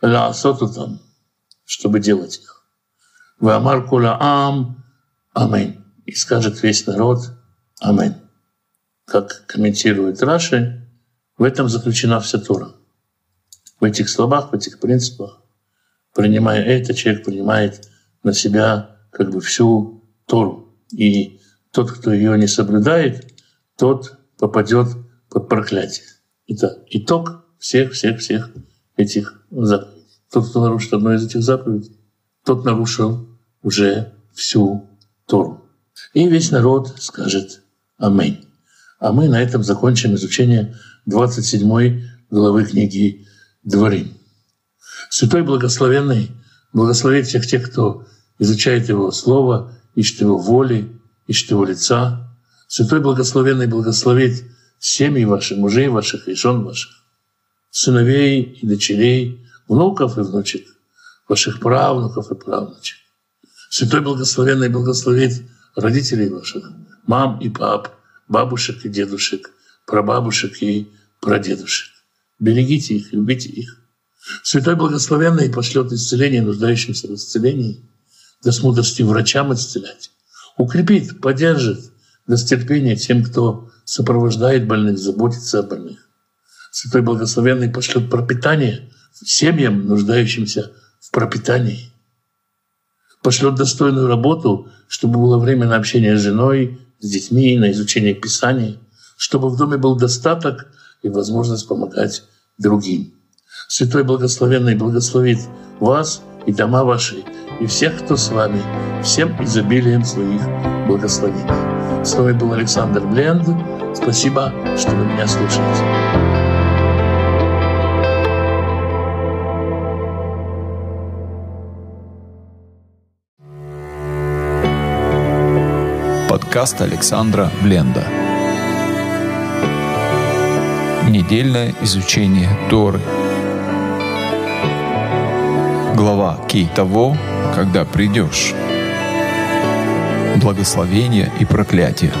«Ла сотутам», чтобы делать их. «Веамар кулаам амэнь», и скажет весь народ «Амэнь». Как комментирует Раши, в этом заключена вся Тора. В этих словах, в этих принципах, принимая это, человек принимает на себя как бы всю Тору. И тот, кто ее не соблюдает, тот попадет под проклятие. Это итог всех этих заповедей. Тот, кто нарушил одну из этих заповедей, тот нарушил уже всю Тору. И весь народ скажет «Аминь». А мы на этом закончим изучение 27 главы книги Дварим. Святой Благословенный благословит всех тех, кто изучает Его Слово, ищет Его воли, ищет Его лица. Святой Благословенный благословит семьи ваших, мужей ваших и жен ваших, сыновей и дочерей, внуков и внучек, ваших правнуков и правнучек. Святой Благословенный благословит родителей ваших, мам и пап, бабушек и дедушек, прабабушек и прадедушек. Берегите их, любите их. Святой Благословенный пошлет исцеление нуждающимся в исцелении, даст мудрости врачам исцелять, укрепит, поддержит, даст терпение тем, кто сопровождает больных, заботится о больных. Святой Благословенный пошлет пропитание семьям, нуждающимся в пропитании. Пошлет достойную работу, чтобы было время на общение с женой, с детьми, на изучение Писания, чтобы в доме был достаток и возможность помогать другим. Святой Благословенный благословит вас и дома ваши, и всех, кто с вами, всем изобилием своих благословений. С вами был Александр Бленд. Спасибо, что вы меня слушаете. Подкаст Александра Бленда. Недельное изучение Торы. глава Ки-Таво, когда придешь. Благословение и проклятие.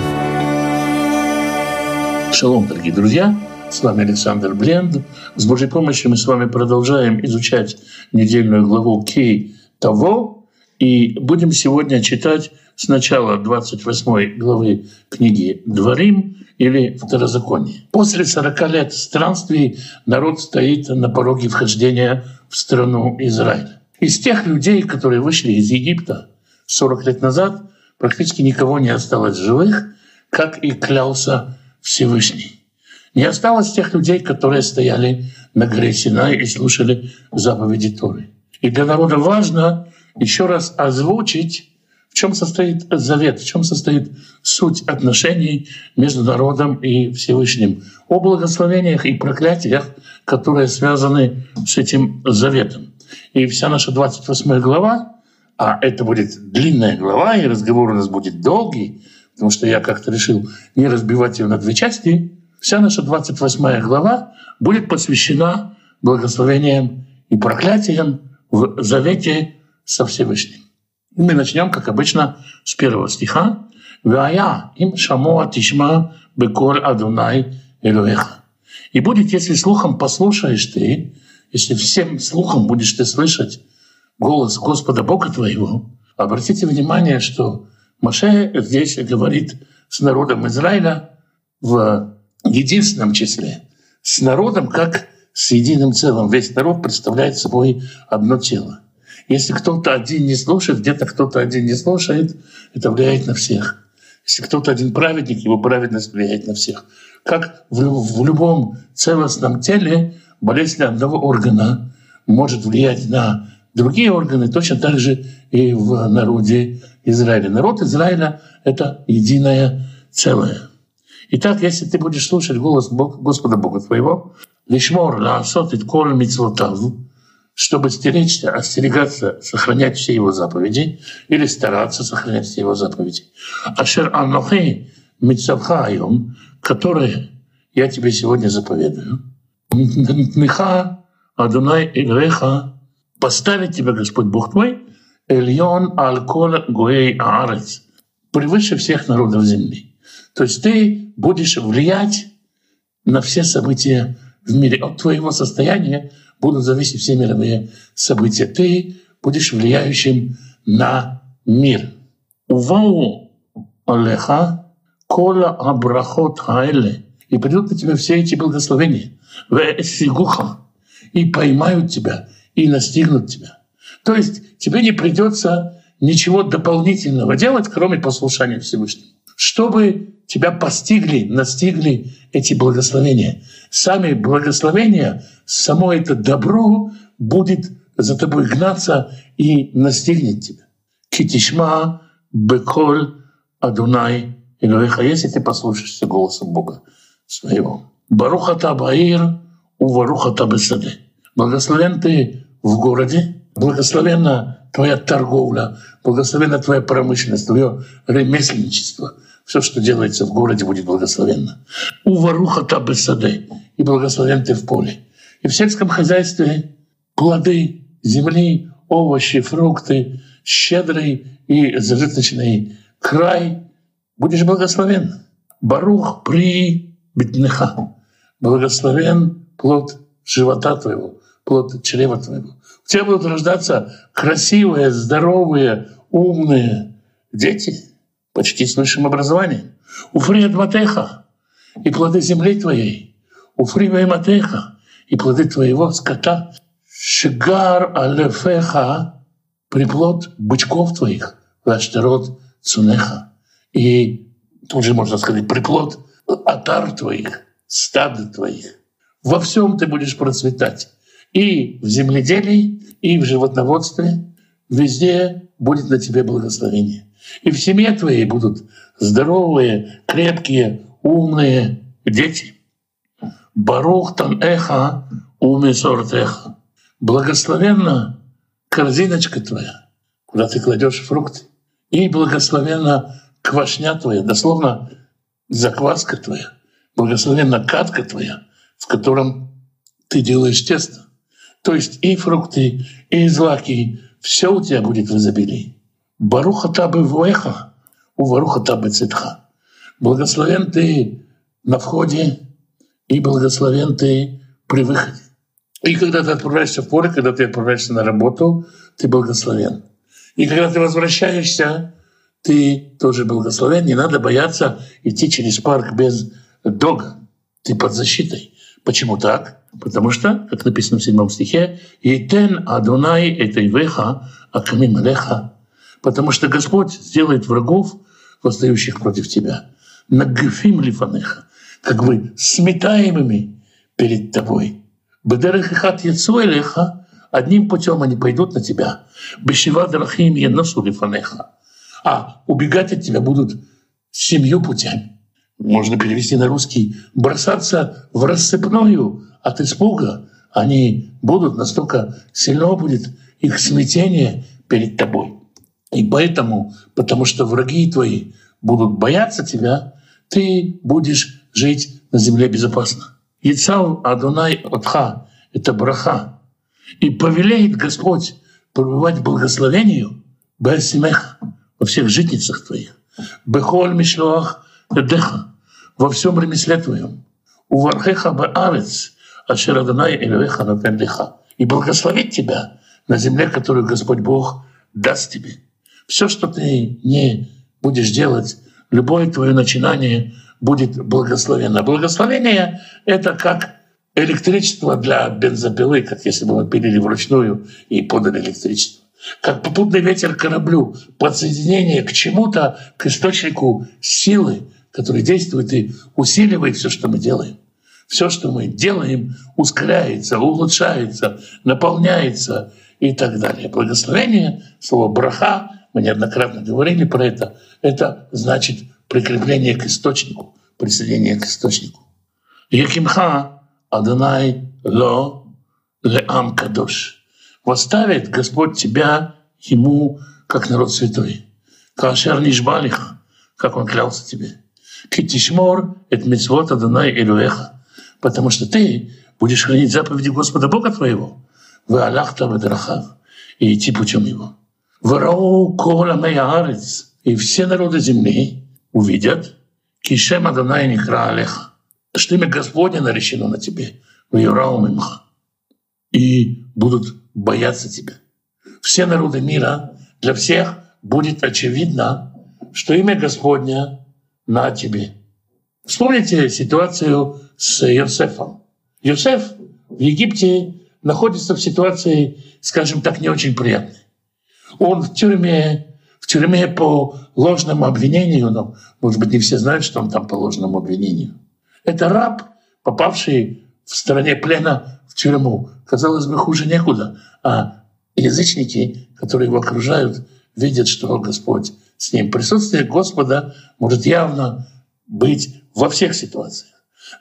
Шалом, дорогие друзья! С вами Александр Бленд. С Божьей помощью мы с вами продолжаем изучать недельную главу Ки-Таво и будем сегодня читать с начала 28 главы книги «Дварим» или «Второзаконие». После 40 лет странствий народ стоит на пороге вхождения в страну Израиль. Из тех людей, которые вышли из Египта 40 лет назад, практически никого не осталось живых, как и клялся Всевышний. Не осталось тех людей, которые стояли на горе Синай и слушали заповеди Торы. И для народа важно еще раз озвучить, в чем состоит завет, в чем состоит суть отношений между народом и Всевышним, о благословениях и проклятиях, которые связаны с этим заветом. И вся наша 28 глава, а это будет длинная глава, и разговор у нас будет долгий, потому что я как-то решил не разбивать ее на две части. Вся наша 28 глава будет посвящена благословениям и проклятиям в завете со Всевышним. И мы начнем, как обычно, с 1 стиха. «Вая им шамоа тишма беколь Адунай элоэха». И будет, если слухом послушаешь ты, если всем слухом будешь ты слышать голос Господа Бога твоего. Обратите внимание, что Маше здесь говорит с народом Израиля в единственном числе, с народом как с единым целым. Весь народ представляет собой одно тело. Если кто-то один не слушает, где-то кто-то один не слушает, это влияет на всех. Если кто-то один праведник, его праведность влияет на всех. Как в любом целостном теле болезнь одного органа может влиять на другие органы, точно так же и в народе Израиля. Народ Израиля — это единое целое. Итак, если ты будешь слушать голос Господа Бога твоего, «Лишмор лаасот ит коль мицвотав», чтобы стеречься, остерегаться, сохранять все его заповеди, или стараться сохранять все его заповеди. «Ашер анохи мицавха айом», которые я тебе сегодня заповедую. «Нитниха Адунай элеха», поставит тебя Господь Бог твой, «Эльон аль коль гуэй аарец», превыше всех народов земли. То есть ты будешь влиять на все события в мире. От твоего состояния будут зависеть все мировые события. Ты будешь влияющим на мир. «Увау алеха кола абрахот хаэле», и придут на тебя все эти благословения. «Вэсигуха», и поймают тебя, и настигнут тебя. То есть тебе не придется ничего дополнительного делать, кроме послушания Всевышнего. Чтобы тебя постигли, настигли эти благословения. Сами благословения, само это добро будет за тобой гнаться и настигнет тебя. «Китишма беколь Адунай элоэха», если ты послушаешься голосом Бога своего. «Барух ата баир уварух ата бесаде», благословен ты в городе, благословенна твоя торговля, благословенна твоя промышленность, твое ремесленничество. Все, что делается в городе, будет благословенно. «Уваруха табесаде», и благословен ты в поле. И в сельском хозяйстве плоды земли, овощи, фрукты, щедрый и зажиточный край. Будешь благословен. «Барух при битнеха», благословен плод живота твоего, плод чрева твоего. У тебя будут рождаться красивые, здоровые, умные дети, почти с высшим образованием. «Уфри от матеха», и плоды земли твоей. «Уфри вей матеха», и плоды твоего скота. «Шигар алефеха», приплод бычков твоих. «Ваштерот цунеха», и тут же можно сказать приплод отар твоих, стад твоих. Во всем ты будешь процветать. И в земледелии, и в животноводстве. Везде будет на тебе благословение. И в семье твоей будут здоровые, крепкие, умные дети. «Барух тан эха уми сорт эха», благословенна корзиночка твоя, куда ты кладешь фрукты. И благословенна квашня твоя, дословно закваска твоя. Благословенна катка твоя, в котором ты делаешь тесто. То есть и фрукты, и злаки, все у тебя будет в изобилии. Баруха табы вэха, у баруха табы цитха. Благословен ты на входе и благословен ты при выходе. И когда ты отправляешься в поле, когда ты отправляешься на работу, ты благословен. И когда ты возвращаешься, ты тоже благословен. Не надо бояться идти через парк без дога. Ты под защитой. Почему так? Потому что, как написано в 7 стихе, «Етен Адунай этайвеха акамим леха». Потому что Господь сделает врагов, восстающих против тебя, «нагфим лифанеха», как бы сметаемыми перед тобой. «Бедерех ихат яцу элеха», одним путем они пойдут на тебя. «Бешива драхим яносу лифанеха». А убегать от тебя будут 7 путями. Можно перевести на русский «бросаться в рассыпную от испуга». Они будут, настолько сильно будет их смятение перед тобой. И поэтому, потому что враги твои будут бояться тебя, ты будешь жить на земле безопасно. «Яцав Адунай отха» — это браха. «И повелеет Господь пребывать в благословению беасимеха» — во всех житницах твоих. «Бехоль мишлоах эдеха» — во всем ремесле твоем. «Увархеха баарец, ашер Адонай элевеха натен леха». И благословит тебя на земле, которую Господь Бог даст тебе. Все, что ты не будешь делать, любое твое начинание будет благословено. Благословение — это как электричество для бензопилы, как если бы мы пилили вручную и подали электричество. Как попутный ветер кораблю, подсоединение к чему-то, к источнику силы, который действует и усиливает все, что мы делаем. Все, что мы делаем, ускоряется, улучшается, наполняется и так далее. Благословение, слово браха, мы неоднократно говорили про это значит прикрепление к источнику, присоединение к источнику. Якимха Адонай ло леам кадош. Восставит Господь тебя ему, как народ святой. Кашер нишбалих, как он клялся тебе. Китишмор эт митцвот Адонай элюэха. Потому что ты будешь хранить заповеди Господа Бога твоего, «Вы Аллахта бедрахав», и идти путем его. «Варау кола меярец», и все народы земли увидят, «Кишем Адонай некра алеха», что имя Господне наречено на тебе, «В Юрау мимха», и будут бояться тебя. Все народы мира, для всех будет очевидно, что имя Господня на тебе. Вспомните ситуацию с Йосефом. Йосеф в Египте находится в ситуации, скажем так, не очень приятной. Он в тюрьме по ложному обвинению, но, может быть, не все знают, что он там по ложному обвинению. Это раб, попавший в стране плена в тюрьму. Казалось бы, хуже некуда. А язычники, которые его окружают, видят, что Господь с ним. Присутствие Господа может явно быть во всех ситуациях.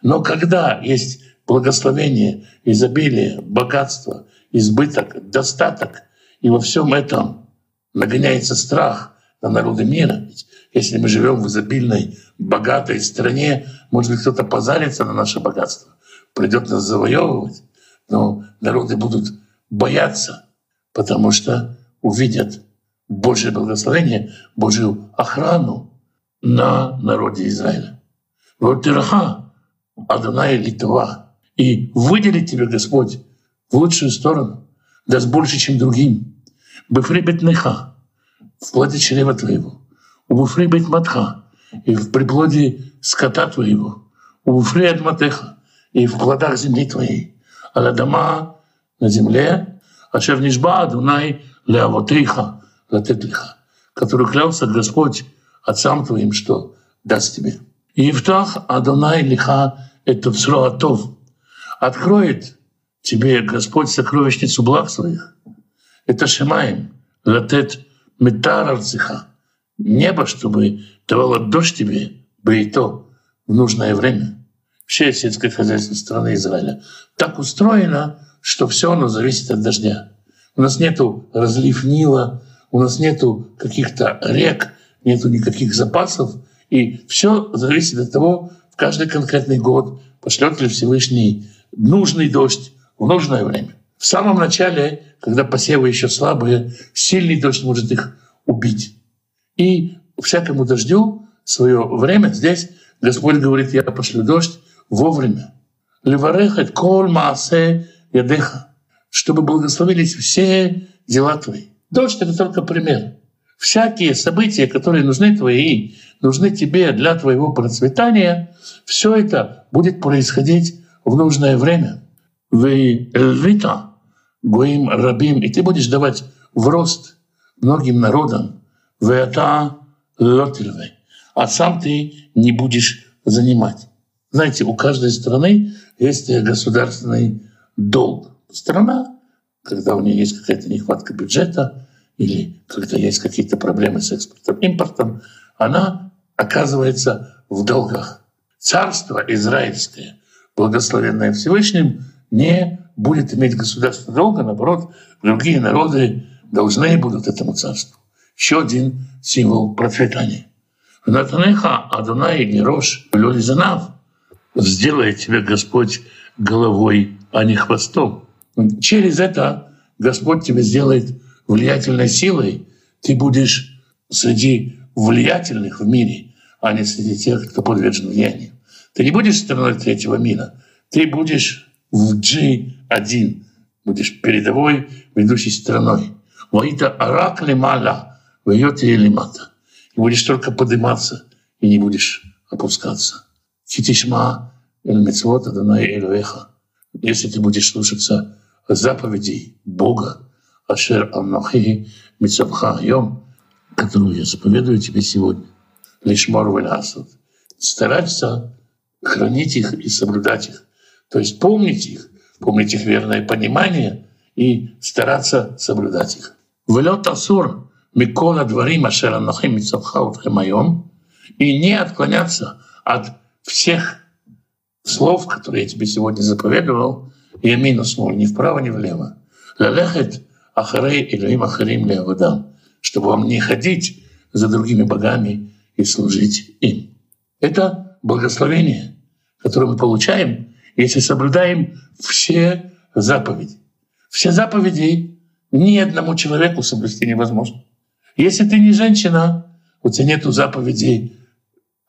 Но когда есть благословение, изобилие, богатство, избыток, достаток, и во всем этом нагоняется страх на народы мира. Ведь если мы живем в изобильной, богатой стране, может быть, кто-то позарится на наше богатство, придет нас завоевывать, но народы будут бояться, потому что увидят Божье благословение, Божью охрану на народе Израиля. Вот Тираха Адонай Литва. И выделит тебе Господь в лучшую сторону, даст больше, чем другим. Бифри бетнеха, в плоде чрева твоего. Убифри бетматха, и в приплоде скота твоего. Убифри адматеха, и в плодах земли твоей. Аладама на земле, ашер нишба Адонай леавотейха латетлиха, который клялся Господь отцам твоим, что даст тебе. Ифтах Адонай лиха это всроатов. Откроет тебе Господь сокровищницу благ своих. Это Шемаим, латет метарарциха. Небо, чтобы давало дождь тебе, бейто, в нужное время. Вообще сельское хозяйство страны Израиля так устроено, что все оно зависит от дождя. У нас нету разлив Нила, у нас нету каких-то рек, нету никаких запасов. И все зависит от того, в каждый конкретный год пошлет ли Всевышний нужный дождь в нужное время. В самом начале, когда посевы еще слабые, сильный дождь может их убить. И всякому дождю свое время. Здесь Господь говорит: я пошлю дождь вовремя. Леварехет коль маасе ядеха, чтобы благословились все дела твои. Дождь — это только пример. Всякие события, которые нужны твои, нужны тебе для твоего процветания, все это будет происходить в нужное время. Вы эльвита гоим рабим, и ты будешь давать в рост многим народам. Вы это лотильвы, а сам ты не будешь занимать. Знаете, у каждой страны есть государственный долг. Страна, когда у нее есть какая-то нехватка бюджета или когда есть какие-то проблемы с экспортом, импортом, она оказывается в долгах. Царство израильское, благословенное Всевышним, не будет иметь государственного долга, наоборот, другие народы должны будут этому царству. Еще один символ процветания. «Натанеха Адонай Герош Лёлизанав» — сделает тебя Господь головой, а не хвостом. Через это Господь тебя сделает влиятельной силой. Ты будешь среди влиятельных в мире, а не среди тех, кто подвержен влиянию. Ты не будешь страной третьего мира, ты будешь в G1, будешь передовой, ведущей страной. «Ваита арак лималя ваёте лимата». И будешь только подниматься, и не будешь опускаться. «Китишма эль митцвот Адонай элюэха». Если ты будешь слушаться заповедей Бога, «Ашер аннохи митцвха йом», которую я заповедую тебе сегодня, «Лишмор валясад», стараться хранить их и соблюдать их. То есть помнить их верное понимание и стараться соблюдать их. «Вэлёт асур микола дварим ашер аннохи митцвха утхэм йом», и не отклоняться от всех слов, которые я тебе сегодня заповедовал, я минус мой, ни вправо, ни влево. «Лелехет ахарей элюим ахарим леавадам», чтобы вам не ходить за другими богами и служить им. Это благословение, которое мы получаем, если соблюдаем все заповеди. Все заповеди ни одному человеку соблюсти невозможно. Если ты не женщина, у тебя нет заповеди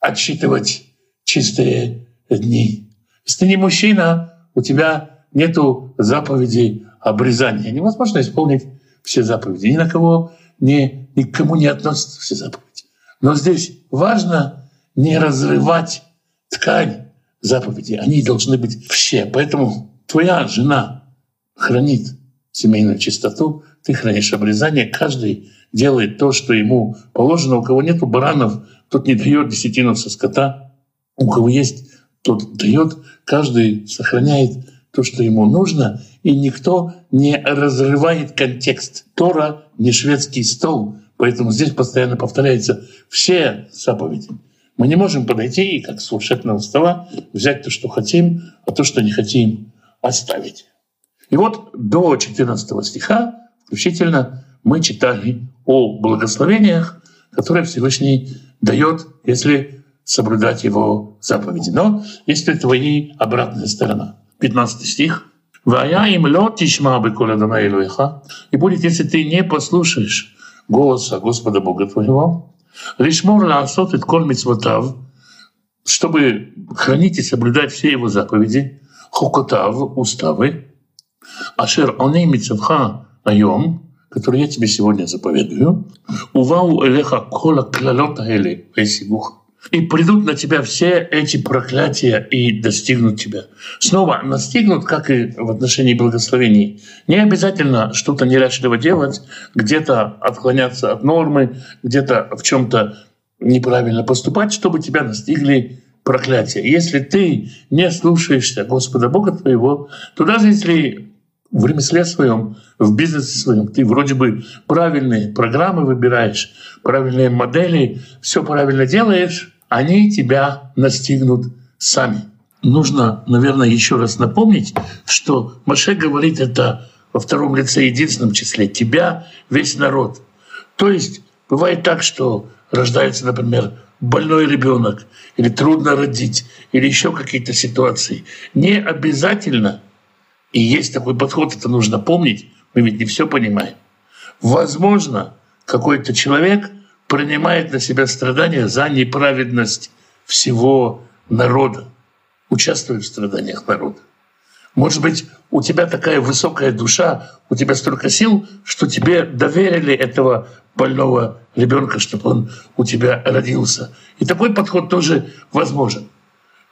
отсчитывать чистые дни. Если ты не мужчина, у тебя нету заповеди обрезания. Невозможно исполнить все заповеди. Ни на кого, ни к кому не относятся все заповеди. Но здесь важно не разрывать ткань заповедей. Они должны быть все. Поэтому твоя жена хранит семейную чистоту, ты хранишь обрезание, каждый делает то, что ему положено. У кого нету баранов, тот не дает десятину со скота. У кого есть, тот дает, каждый сохраняет то, что ему нужно, и никто не разрывает контекст. Тора не шведский стол, поэтому здесь постоянно повторяются все заповеди. Мы не можем подойти и как с волшебного стола взять то, что хотим, а то, что не хотим, оставить. И вот до 14 стиха включительно мы читали о благословениях, которые Всевышний дает, если соблюдать его заповеди. Но есть ли твоя обратная сторона? 15 стих. «И будет, если ты не послушаешь голоса Господа Бога твоего, чтобы хранить и соблюдать все его заповеди, уставы, ашер они митцвха айом, которые я тебе сегодня заповедую, увау элеха кола клалота эле весигуха, и придут на тебя все эти проклятия и достигнут тебя». Снова настигнут, как и в отношении благословений. Не обязательно что-то неряшливо делать, где-то отклоняться от нормы, где-то в чем-то неправильно поступать, чтобы тебя настигли проклятия. Если ты не слушаешься Господа Бога твоего, то даже если в ремесле своем, в бизнесе своем ты вроде бы правильные программы выбираешь, правильные модели, все правильно делаешь, они тебя настигнут сами. Нужно, наверное, еще раз напомнить, что Машех говорит это во втором лице, единственном числе: тебя, весь народ. То есть бывает так, что рождается, например, больной ребенок, или трудно родить, или еще какие-то ситуации. Не обязательно И есть такой подход, это нужно помнить, мы ведь не все понимаем. Возможно, какой-то человек принимает на себя страдания за неправедность всего народа, участвует в страданиях народа. Может быть, у тебя такая высокая душа, у тебя столько сил, что тебе доверили этого больного ребенка, чтобы он у тебя родился. И такой подход тоже возможен.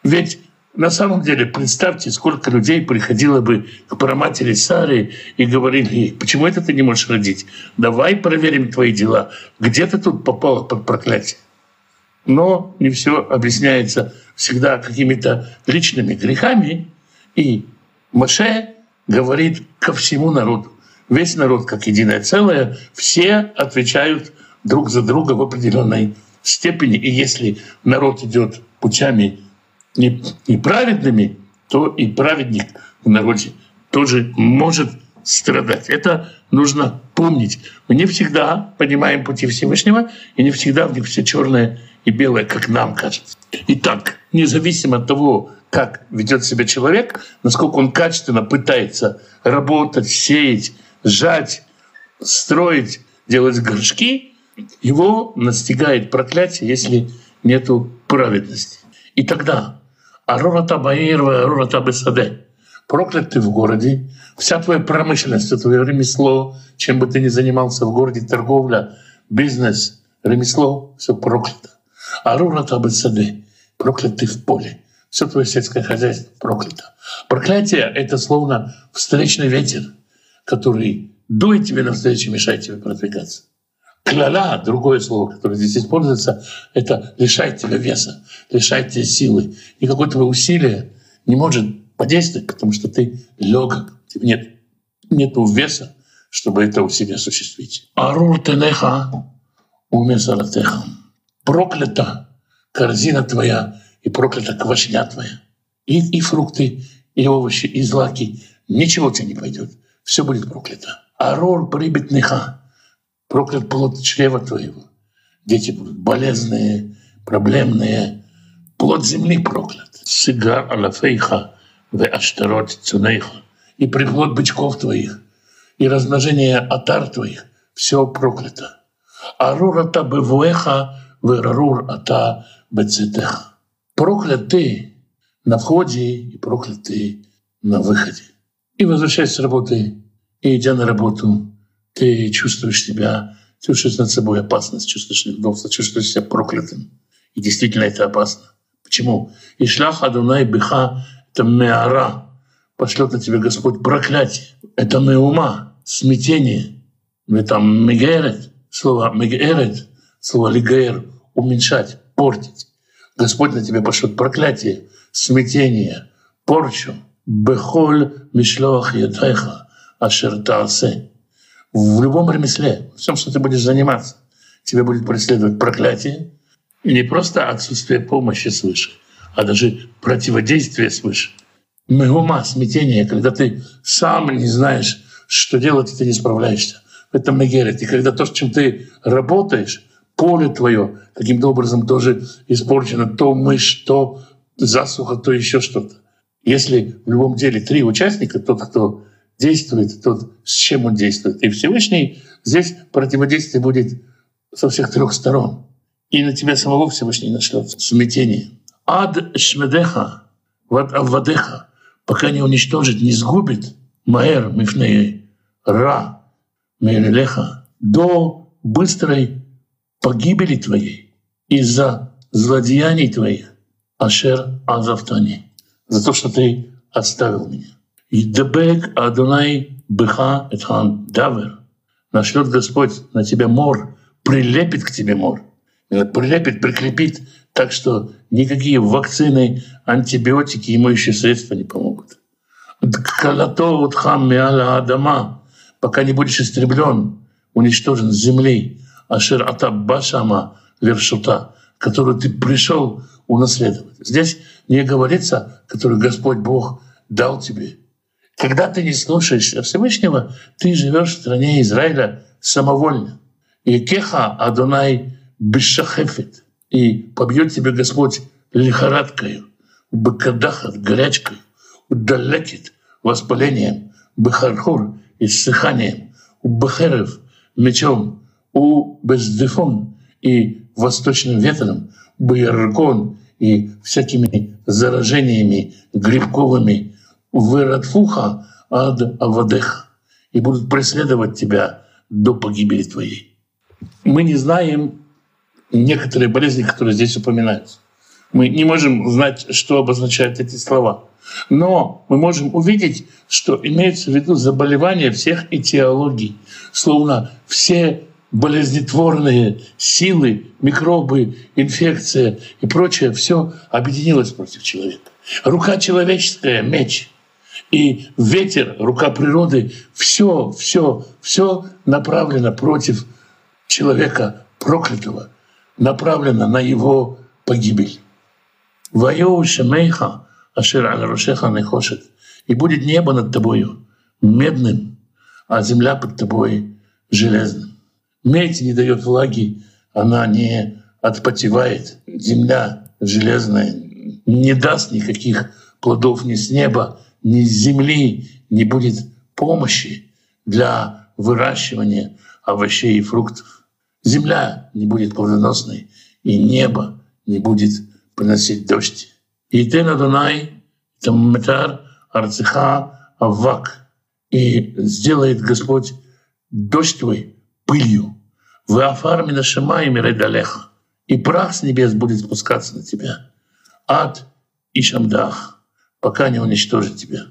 Ведь на самом деле, представьте, сколько людей приходило бы к праматери Саре и говорили ей: почему это ты не можешь родить? Давай проверим твои дела. Где ты тут попала под проклятие? Но не все объясняется всегда какими-то личными грехами. И Моше говорит ко всему народу. Весь народ как единое целое, все отвечают друг за друга в определенной степени. И если народ идет путями неправедными, то и праведник в народе тоже может страдать. Это нужно помнить. Мы не всегда понимаем пути Всевышнего, и не всегда в них все черное и белое, как нам кажется. Итак, независимо от того, как ведет себя человек, насколько он качественно пытается работать, сеять, жать, строить, делать горшки, его настигает проклятие, если нету праведности. И тогда проклят ты в городе, вся твоя промышленность, твое ремесло, чем бы ты ни занимался в городе, торговля, бизнес, ремесло, все проклято. Проклят ты в поле. Все твое сельское хозяйство проклято. Проклятие — это словно встречный ветер, который дует тебе навстречу и мешает тебе продвигаться. Кляла — другое слово, которое здесь используется, это лишает тебя веса, лишает тебя силы. Никакое твое усилие не может подействовать, потому что ты легок, нет веса, чтобы это усилие осуществить. Арур тенеха умесаратеха. Проклята корзина твоя и проклята квашня твоя. И фрукты, и овощи, и злаки. Ничего тебе не пойдет. Все будет проклято. Арор прибитныха. Проклят плод чрева твоего. Дети будут болезные, проблемные. Плод земли проклят. Сыга алафейха ве аштарот цунейха. И приплод бычков твоих, и размножение отар твоих. Все проклято. Арур ата бевуэха ве рарур ата бецетеха. Проклят ты на входе и проклят ты на выходе. И возвращаясь с работы, и идя на работу, ты чувствуешь себя, чувствуешь над собой опасность, чувствуешь недовольство, чувствуешь себя проклятым. И действительно это опасно. Почему? «Ишлях Адунай биха» — это «меара». Пошлет на тебя Господь проклятие. Это «меума» — смятение. Это «мегерет» — слово «мегерет», слово «лигер» — уменьшать, портить. Господь на тебя пошлет проклятие, смятение, порчу. Бехоль мишлох ятайха ашер таасе. В любом ремесле, в всем, что ты будешь заниматься, тебя будет преследовать проклятие. И не просто отсутствие помощи свыше, а даже противодействие свыше. Мегума, смятение, когда ты сам не знаешь, что делать, и ты не справляешься. Это мегерет. И когда то, с чем ты работаешь, поле твое каким-то образом тоже испорчено, то мышь, то засуха, то еще что-то. Если в любом деле три участника, тот, кто действует, тот, с чем он действует. И Всевышний, здесь противодействие будет со всех трех сторон. И на тебя самого Всевышний нашлёт смятение. Ад шмедеха, вад аввадеха, пока не уничтожит, не сгубит, маэр мифней ра мейлеха, до быстрой погибели твоей из-за злодеяний твоих, ашер азавтани, за то, что ты оставил меня. И дебек адунай быха этхан давер, нашлет Господь на тебя мор, прилепит к тебе мор, прилепит, прикрепит, так что никакие вакцины, антибиотики ему еще средства не помогут. Дкалато утхам миала адама, пока не будешь истреблен, уничтожен с земли. Ашир атаббашама вершута, которую ты пришел унаследовать. Здесь не говорится, которую Господь Бог дал тебе. Когда ты не слушаешься Всевышнего, ты живешь в стране Израиля самовольно. И кеха Адонай бешахефет, и побьет тебя Господь лихорадкою, бакадахат горячкой, удалекит воспалением, бехархор — иссыханием, у бехерев — мечом, у бездифон — и восточным ветром, беяркон — и всякими заражениями грибковыми, выратфуха ад авадех, и будут преследовать тебя до погибели твоей. Мы не знаем некоторые болезни, которые здесь упоминаются. Мы не можем знать, что обозначают эти слова. Но мы можем увидеть, что имеется в виду заболевания всех этиологий, словно все болезнетворные силы, микробы, инфекция и прочее, все объединилось против человека. Рука человеческая — меч, и ветер, рука природы, все направлено против человека проклятого, направлено на его погибель. И будет небо над тобою медным, а земля под тобой железным. Медь не дает влаги, она не отпотевает. Земля железная не даст никаких плодов ни с неба, ни с земли, не будет помощи для выращивания овощей и фруктов. Земля не будет плодоносной, и небо не будет приносить дождь. «Итен Адонай таммитар арцеха аввак». И сделает Господь дождь твой пылью. «Веафар мина шамаим иредалех». И прах с небес будет спускаться на тебя. «Ад и шамдах», пока не уничтожит тебя.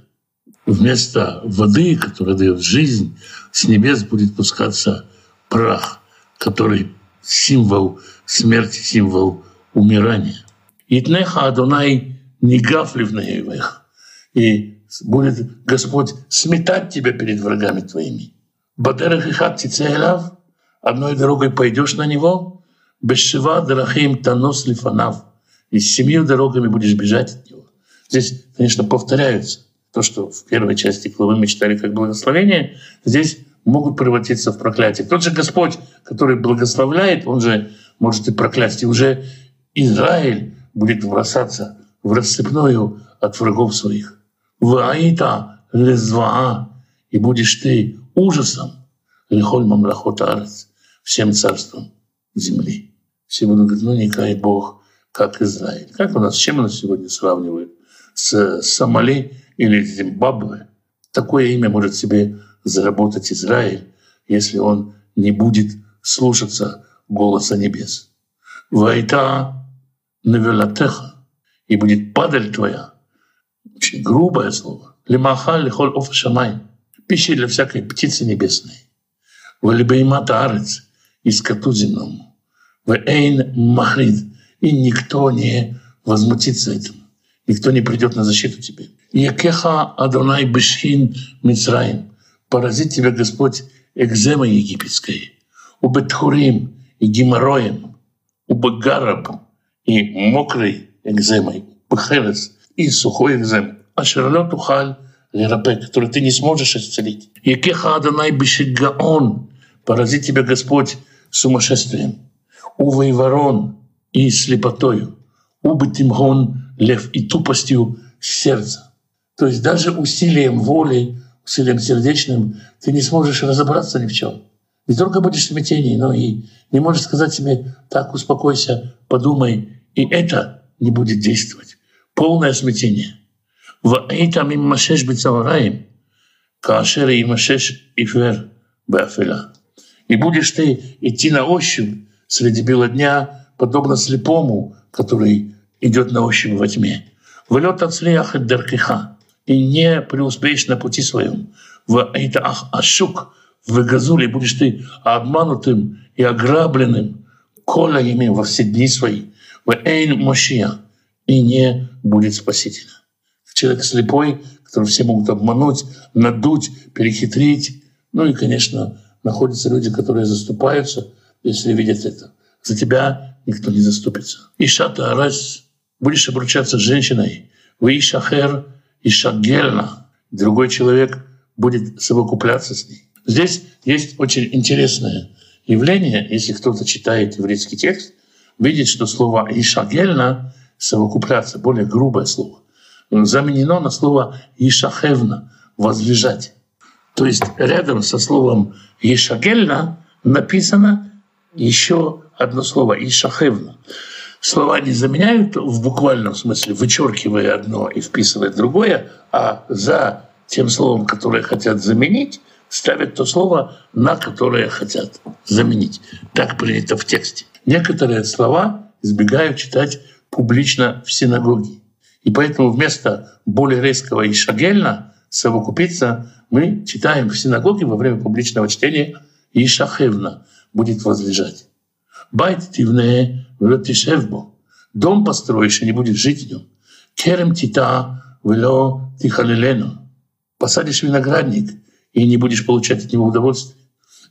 Вместо воды, которая дает жизнь, с небес будет спускаться прах, который символ смерти, символ умирания. «Итнеха Адонай негафливная их». И будет Господь сметать тебя перед врагами твоими. «Бадерах и хат тицейлав», одной дорогой пойдешь на него, «бешива дарахим танос лифанав», и с семью дорогами будешь бежать от него. Здесь, конечно, повторяются то, что в первой части главы мы читали как благословение, здесь могут превратиться в проклятие. Тот же Господь, который благословляет, Он же может и проклясть, и уже Израиль будет бросаться в рассыпную от врагов своих. «Ваита лезваа», и будешь ты ужасом, лихоль мамлахот арец, всем царством земли. Все будут говорить: ну не кай Бог, как Израиль. Как у нас, с чем нас сегодня сравнивают? С Сомали или Зимбабве? Такое имя может себе заработать Израиль, если он не будет слушаться голоса небес. «Вайта навелатеха», и будет падаль твоя, очень грубое слово, «лимаха лихоль офа шамай», пищи для всякой птицы небесной, «валибеймата арец», и скоту земному, «вэйн махрид», и никто не возмутится этому, никто не придет на защиту тебе. «Якеха Адонай бешхин мицраим», поразит тебя Господь экземой египетской, «убетхурим» и геморроем, «убагараб» и мокрой экземой, «пхерес» и сухой экзем, «ашерлё тухаль лирапе», который ты не сможешь исцелить. «Якеха Адонай бешигаон», поразит тебя Господь сумасшествием, «увой ворон» и слепотою, «убытимгон» лев и тупостью сердца. То есть даже усилием воли, усилием сердечным ты не сможешь разобраться ни в чем. Не только будешь в смятении, но и не можешь сказать себе: так, успокойся, подумай, и это не будет действовать. Полное смятение. И будешь ты идти на ощупь среди бела дня, подобно слепому, который идет на ощупь во тьме. И не преуспеешь на пути своем. В газуле будешь ты обманутым и ограбленным колями во все дни свои. И не будет спасителя. Человек слепой, которого все могут обмануть, надуть, перехитрить. Ну и, конечно, находятся люди, которые заступаются, если видят это. За тебя никто не заступится. «Ишата арас», будешь обручаться с женщиной. «Вишахер ишагельна», другой человек будет совокупляться с ней. Здесь есть очень интересное явление. Если кто-то читает еврейский текст, видит, что слово «ишагельна» — «совокупляться», более грубое слово, заменено на слово «ишахевна», возлежать. То есть рядом со словом «ешагельна» написано еще одно слово «ешахевна». Слова не заменяют в буквальном смысле, вычеркивая одно и вписывая другое, а за тем словом, которое хотят заменить, ставят то слово, на которое хотят заменить. Так принято в тексте. Некоторые слова избегают читать публично в синагоге. И поэтому вместо более резкого «ешагельна» совокупиться мы читаем в синагоге во время публичного чтения «ешахевна» будет возлежать. «Байт тивне влё тишевбо» — «Дом построишь и не будешь жить в нем». «Керем тита влё тихалилено» — «Посадишь виноградник и не будешь получать от него удовольствие».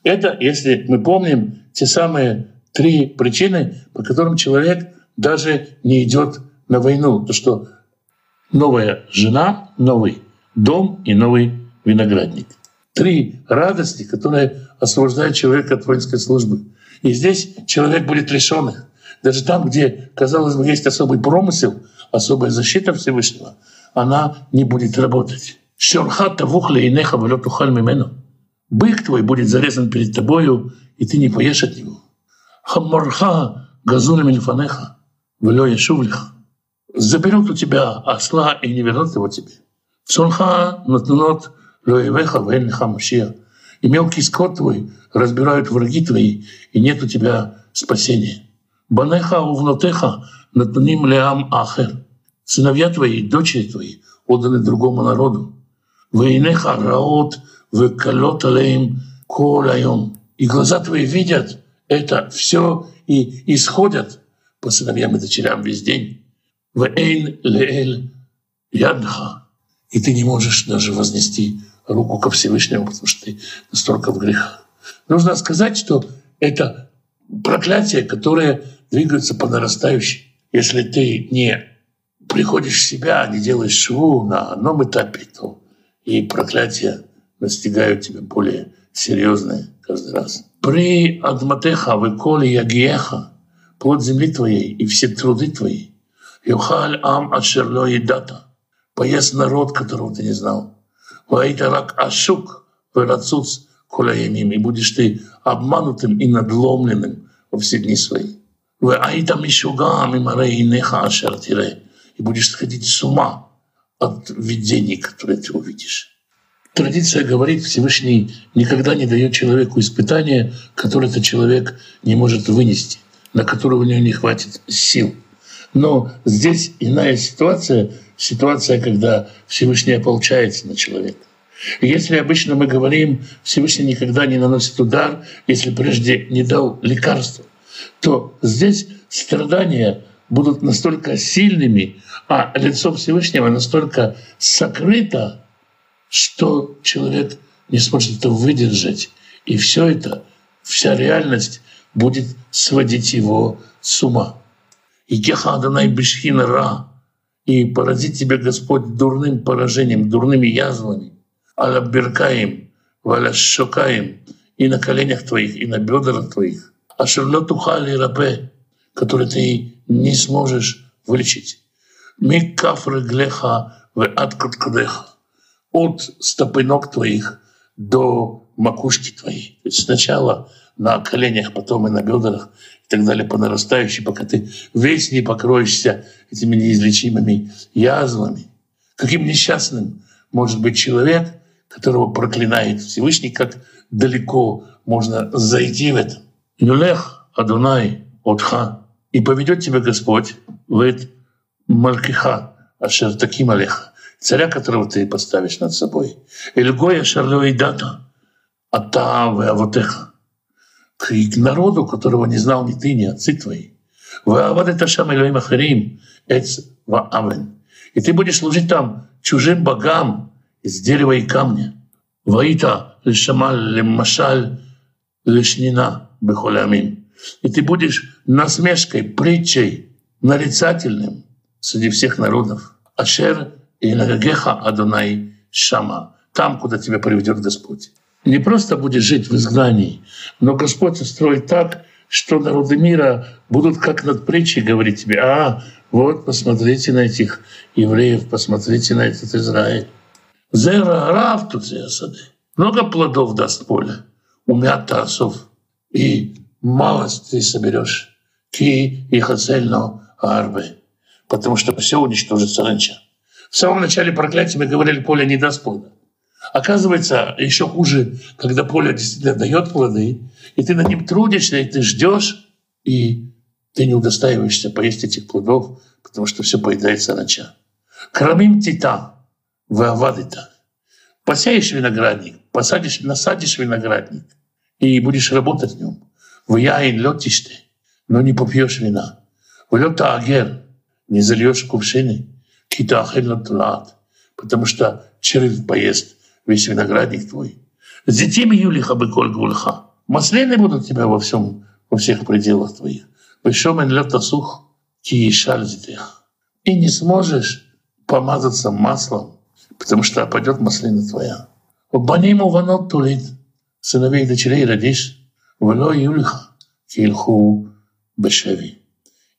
Это, если мы помним, те самые три причины, по которым человек даже не идет на войну. То, что новая жена, новый дом и новый виноградник. Три радости, которые освобождают человека от воинской службы. И здесь человек будет лишён их. Даже там, где, казалось бы, есть особый промысел, особая защита Всевышнего, она не будет работать. Бык твой будет зарезан перед тобою, и ты не поешь от него. Заберут у тебя осла и не вернут его тебе. И мелкий скот твой разбирают враги твои, и нет у тебя спасения. Сыновья твои и дочери твои отданы другому народу. И глаза твои видят это все и исходят по сыновьям и дочерям весь день. И ты не можешь даже вознести руку ко Всевышнему, потому что ты настолько в грехах. Нужно сказать, что это проклятие, которое двигается по нарастающей. Если ты не приходишь в себя, не делаешь шву на одном этапе, то и проклятия настигают тебя более серьезные каждый раз. «При адматеха веколи ягиеха» — «Плод земли твоей и все труды твои» — «Юхаль ам ашерло едата» — «Поест народ, которого ты не знал». И будешь ты обманутым и надломленным во все дни свои. И будешь сходить с ума от видений, которые ты увидишь. Традиция говорит, Всевышний никогда не дает человеку испытания, которое этот человек не может вынести, на которое у него не хватит сил. Но здесь иная ситуация, ситуация, когда Всевышний ополчается на человека. И если обычно мы говорим, Всевышний никогда не наносит удар, если прежде не дал лекарства, то здесь страдания будут настолько сильными, а лицо Всевышнего настолько сокрыто, что человек не сможет это выдержать. И все это, вся реальность будет сводить его с ума. «И поразит тебя Господь дурным поражением, дурными язвами, аля биркаем, валя шокаем, и на коленях твоих, и на бедрах твоих, а шерлотухали рапе, который ты не сможешь вылечить. Миг кафры глеха в откут кдеха, от стопы ног твоих до макушки твоей». То есть сначала на коленях, потом и на бедрах, и так далее, по нарастающей, пока ты весь не покроешься этими неизлечимыми язвами. Каким несчастным может быть человек, которого проклинает Всевышний, как далеко можно зайти в это. «Юлех Адунай Отха, и поведет тебя Господь в эт Малькиха Ашер Таким Алеха, царя, которого ты поставишь над собой, Эльгоя Шарлоидата Атаве Авотеха, к народу, которого не знал ни ты, ни отцы твои. И ты будешь служить там чужим богам из дерева и камня. И ты будешь насмешкой, притчей, нарицательным среди всех народов. Ашер и Нагагеха Адонай Шама, там, куда тебя приведет Господь. Не просто будешь жить в изгнании, но Господь устроит так, что народы мира будут как над притчей говорить тебе: «А, вот, посмотрите на этих евреев, посмотрите на этот Израиль». Много плодов даст поле, умята осов, и малость ты соберешь, ки и хацельно арбы, потому что все уничтожится раньше. В самом начале проклятия мы говорили, поле не даст плода. Оказывается, еще хуже, когда поле действительно дает плоды, и ты над ним трудишься, и ты ждешь, и ты не удостаиваешься поесть этих плодов, потому что все поедается раньше. Крамим тита, вавадита. Посеешь виноградник, насадишь виноградник, и будешь работать в нем. В яин лётишь ты, но не попьешь вина. В лёта агер, не зальешь кувшины, ки-то ахельно тулаат, потому что червь поест весь виноградник твой. С детьми юлиха быколь гульха. Маслины будут тебя во всех пределах твоих. Вешомен лёта сух, ки ишаль зитех. И не сможешь помазаться маслом, потому что опадет маслина твоя. Баниму ванот тулит, сыновей и дочерей родишь, вло юльха кильху бешеви.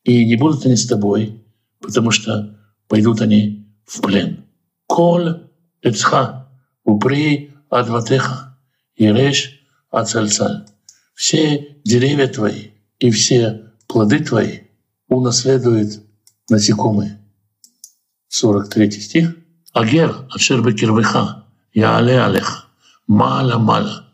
И не будут они с тобой, потому что пойдут они в плен. Коль эцха упри адватеха и реш ацальцаль. Все деревья твои и все плоды твои унаследуют насекомые. 43 стих. Агер, ашербе кирвеха, яале алеха, мала-мала.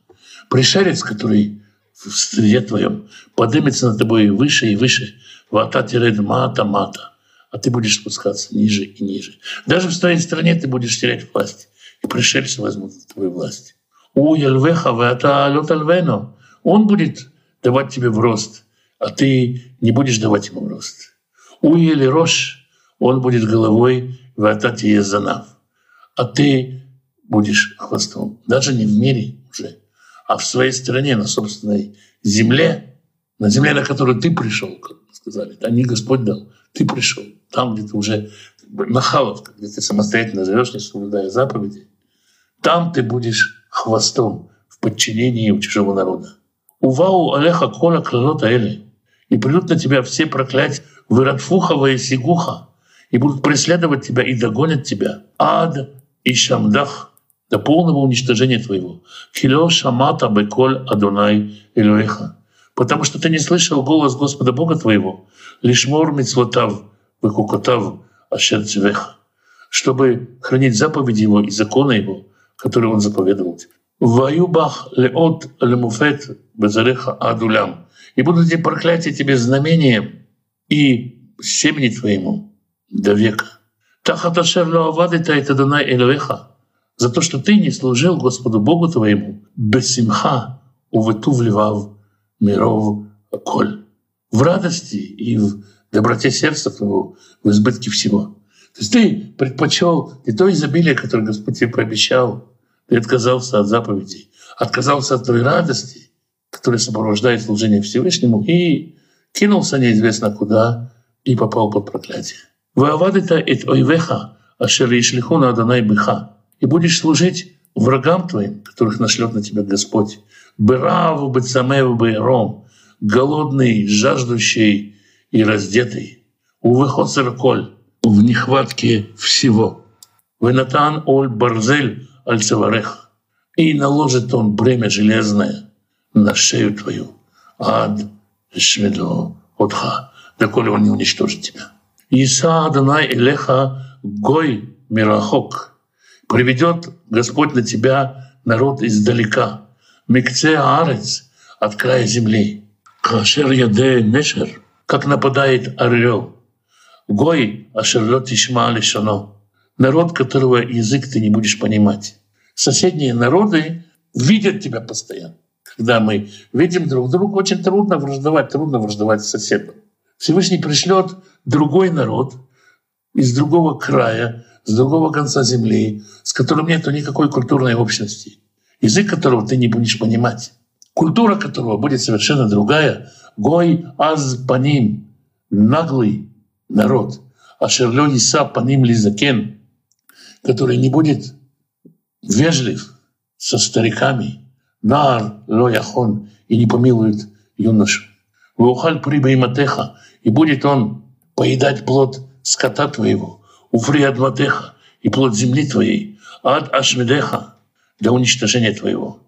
Пришелец, который в среде твоем, поднимется над тобой выше и выше, вата-тиред мата-мата, а ты будешь спускаться ниже и ниже. Даже в своей стране ты будешь терять власть, и пришельцы возьмут над тобой власть. У ялвеха вата алет алвено. Он будет давать тебе в рост, а ты не будешь давать ему в рост. У елерош, он будет головой, вата тиезанав. А ты будешь хвостом. Даже не в мире уже, а в своей стране, на собственной земле, на земле, на которую ты пришел, как сказали. Да не Господь дал, ты пришел. Там, где ты уже нахалов, где ты самостоятельно живешь, не соблюдая заповеди, там ты будешь хвостом в подчинении у чужого народа. Увау алеха кола клалота эли. И придут на тебя все проклятия выратфухова и сигуха, и будут преследовать тебя и догонят тебя. Ад и шамдах до полного уничтожения твоего. Килё шамата беколь адонай элоэха. Потому что ты не слышал голос Господа Бога твоего. Лишмор мицвотав бекукотав ашер цвеха. Чтобы хранить заповеди его и законы его, которые он заповедовал тебе. Ваюбах леот лемуфет безареха адулям. И будут эти проклятия тебе знамением и семени твоему до века. За то, что ты не служил Господу Богу твоему, бессимха увытувливав миров коль. В радости и в доброте сердца твоего, в избытке всего. То есть ты предпочел не то изобилие, которое Господь тебе пообещал, ты отказался от заповедей, отказался от той радости, которая сопровождает служение Всевышнему, и кинулся неизвестно куда и попал под проклятие. И будешь служить врагам твоим, которых нашлет на тебя Господь. Голодный, жаждущий и раздетый. В нехватке всего. И наложит он бремя железное на шею твою. Ад шведо отха. Доколе он не уничтожит тебя. Иса Адонай элеха гой мирахок. Приведет Господь на тебя народ издалека. Микце арец от края земли. Кашер яде нешер, как нападает орел. Гой ашерлот ишма лишано. Народ, которого язык ты не будешь понимать. Соседние народы видят тебя постоянно. Когда мы видим друг друга, очень трудно враждовать с соседом. Всевышний пришлет другой народ из другого края, с другого конца земли, с которым нет никакой культурной общности, язык которого ты не будешь понимать, культура которого будет совершенно другая. Гой аз паним, наглый народ, ашерлё иса паним лизакен, который не будет вежлив со стариками, нар лояхон, и не помилует юношу. Ваухаль прибайматеха, и будет он поедать плод скота твоего, уфри адматеха, и плод земли твоей, ад ашмедеха, для уничтожения твоего.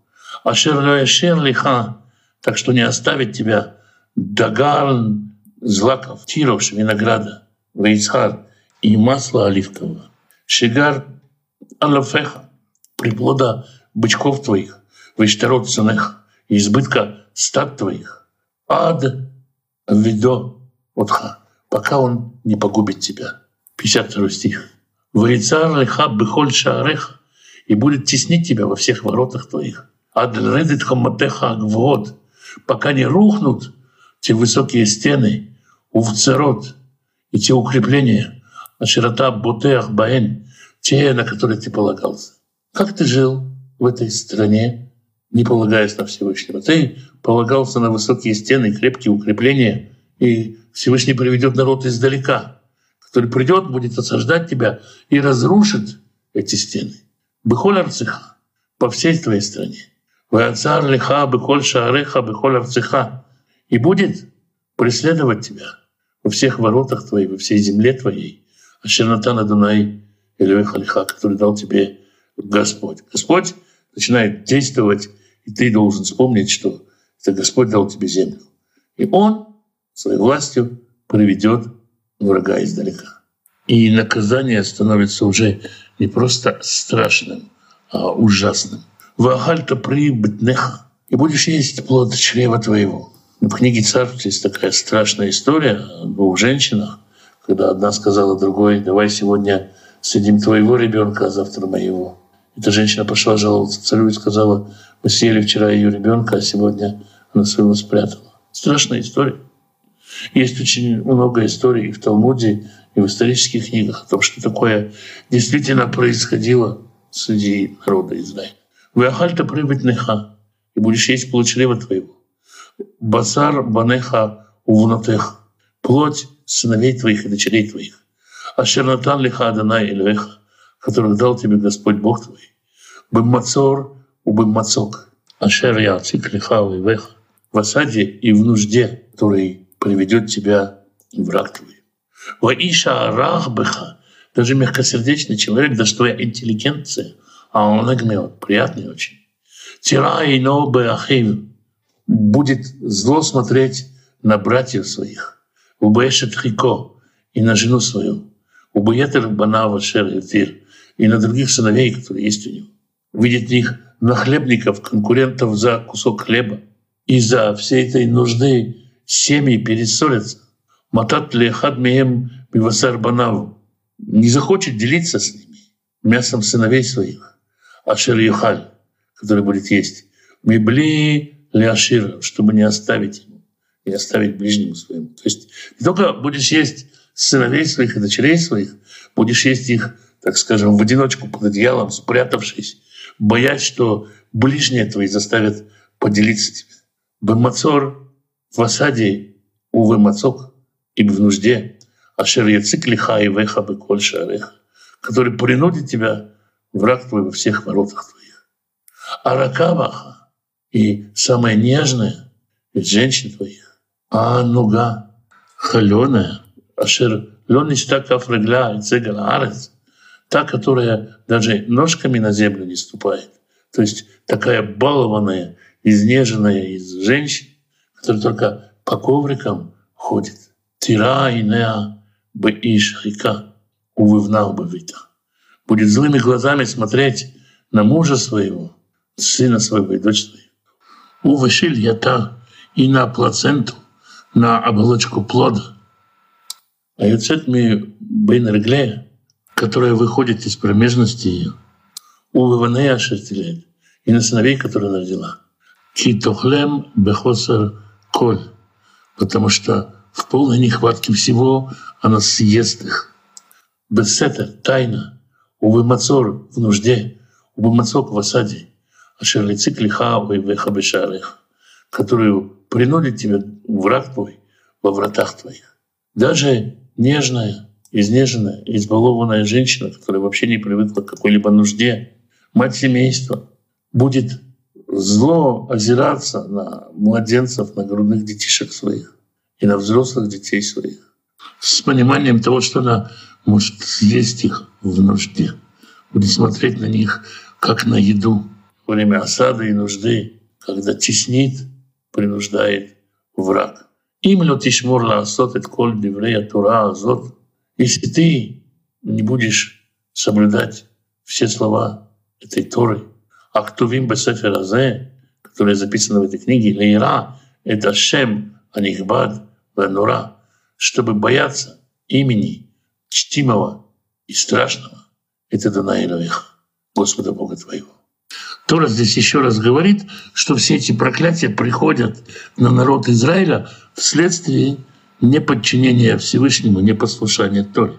Ашер лоэшер лиха, так что не оставит тебя дагарн злаков, тиров, винограда, вейцхар и масла оливкового. Шигар алафеха, приплода бычков твоих, вейштарот ценех, и избытка стад твоих. Ад видо отха, пока он не погубит тебя. 52 стих. «Ваицар леха бихоль шаарех, и будет теснить тебя во всех воротах твоих. Ад редит хаматеха агвод, пока не рухнут те высокие стены, увцерот и те укрепления, а широта ботеах баэн, те, на которые ты полагался». Как ты жил в этой стране, не полагаясь на Всевышнего? Ты полагался на высокие стены, крепкие укрепления, и Всевышний приведет народ издалека, который придет, будет осаждать тебя и разрушит эти стены. Бехоль арцеха, по всей твоей стране. Ваацар леха бехоль шаареха бехоль арцеха, и будет преследовать тебя во всех воротах твоих, во всей земле твоей. Ашер натан Адонай элокеха леха, который дал тебе Господь. Господь начинает действовать, и ты должен вспомнить, что это Господь дал тебе землю. И Он своей властью приведет врага издалека. И наказание становится уже не просто страшным, а ужасным. «Ваахальта при бетнеха, и будешь есть плод чрева твоего». В книге «Царств» есть такая страшная история о двух женщинах, когда одна сказала другой: «Давай сегодня съедим твоего ребенка, а завтра моего». Эта женщина пошла жаловаться царю и сказала: «Мы съели вчера ее ребенка, а сегодня она своего спрятала». Страшная история. Есть очень много историй и в Талмуде, и в исторических книгах о том, что такое действительно происходило среди народа Израиля. «Веахальта прибытнеха, и будешь есть плоть чрева твоего. Басар банеха увнатех, плоть сыновей твоих и дочерей твоих. Ашер натан леха Адонай элокеха, которых дал тебе Господь Бог твой. Быммацор у быммацок, ашер яцик леха веха, в осаде и в нужде, который приведет тебя враг твой. Ваиша арахбеха, даже мягкосердечный человек, даже твоя интеллигенция, а он агмеот, приятный очень. Тирай но беахив, будет зло смотреть на братьев своих, убешет хико, и на жену свою, убеетер банава шервитир, и на других сыновей, которые есть у него. Видит их нахлебников, конкурентов за кусок хлеба, и за всей этой нужды семьи перессорятся. Матат лехад меем бивасар банаву, не захочет делиться с ними мясом сыновей своих, ашер юхаль, который будет есть, мибли леашир, чтобы не оставить ему, не оставить ближнему своему». То есть не только будешь есть сыновей своих и дочерей своих, будешь есть их, так скажем, в одиночку под одеялом, спрятавшись, боясь, что ближние твои заставят поделиться тебе. «Бэмацор» в осаде, увы, мацок, и в нужде, ашер яцик лиха и веха беколь шареха, который принудит тебя, враг твой, во всех воротах твоих. Аракаваха, и самая нежная из женщин твоих, а нуга холёная, ашер лёничта кафрегля и цеган арец, та, которая даже ножками на землю не ступает, то есть такая балованная, изнеженная из женщин, который только по коврикам ходит. Тира и неа бэиш хика, увы, внав бэвита. Будет злыми глазами смотреть на мужа своего, сына своего и дочь своего. Увы, шиль ята, и на плаценту, на оболочку плода. А яцет ми бэйн регле, которая выходит из промежности ее. Увы, ванея шертилет, и на сыновей, которые она родила. Китохлем бэхосар, потому что в полной нехватке всего она съест их. Бесетер — тайна, увы, мацор в нужде, увы, мацок в осаде, а шерлицик лиха уйвеха бешарых, которую принудит тебя враг твой во вратах твоих. Даже нежная, изнеженная, избалованная женщина, которая вообще не привыкла к какой-либо нужде, мать семейства, будет зло озираться на младенцев, на грудных детишек своих и на взрослых детей своих с пониманием того, что она может съесть их в нужде. будут смотреть на них, как на еду. Во время осады и нужды, когда теснит, принуждает враг. Если ты не будешь соблюдать все слова этой Торы, актувим бесефер азе, которые записаны в этой книге, лейра, это шем, анихбад, ванура, чтобы бояться имени чтимого и страшного, это Адонай Элокеха, Господа Бога твоего. Тора здесь еще раз говорит, что все эти проклятия приходят на народ Израиля вследствие неподчинения Всевышнему, непослушания Торе.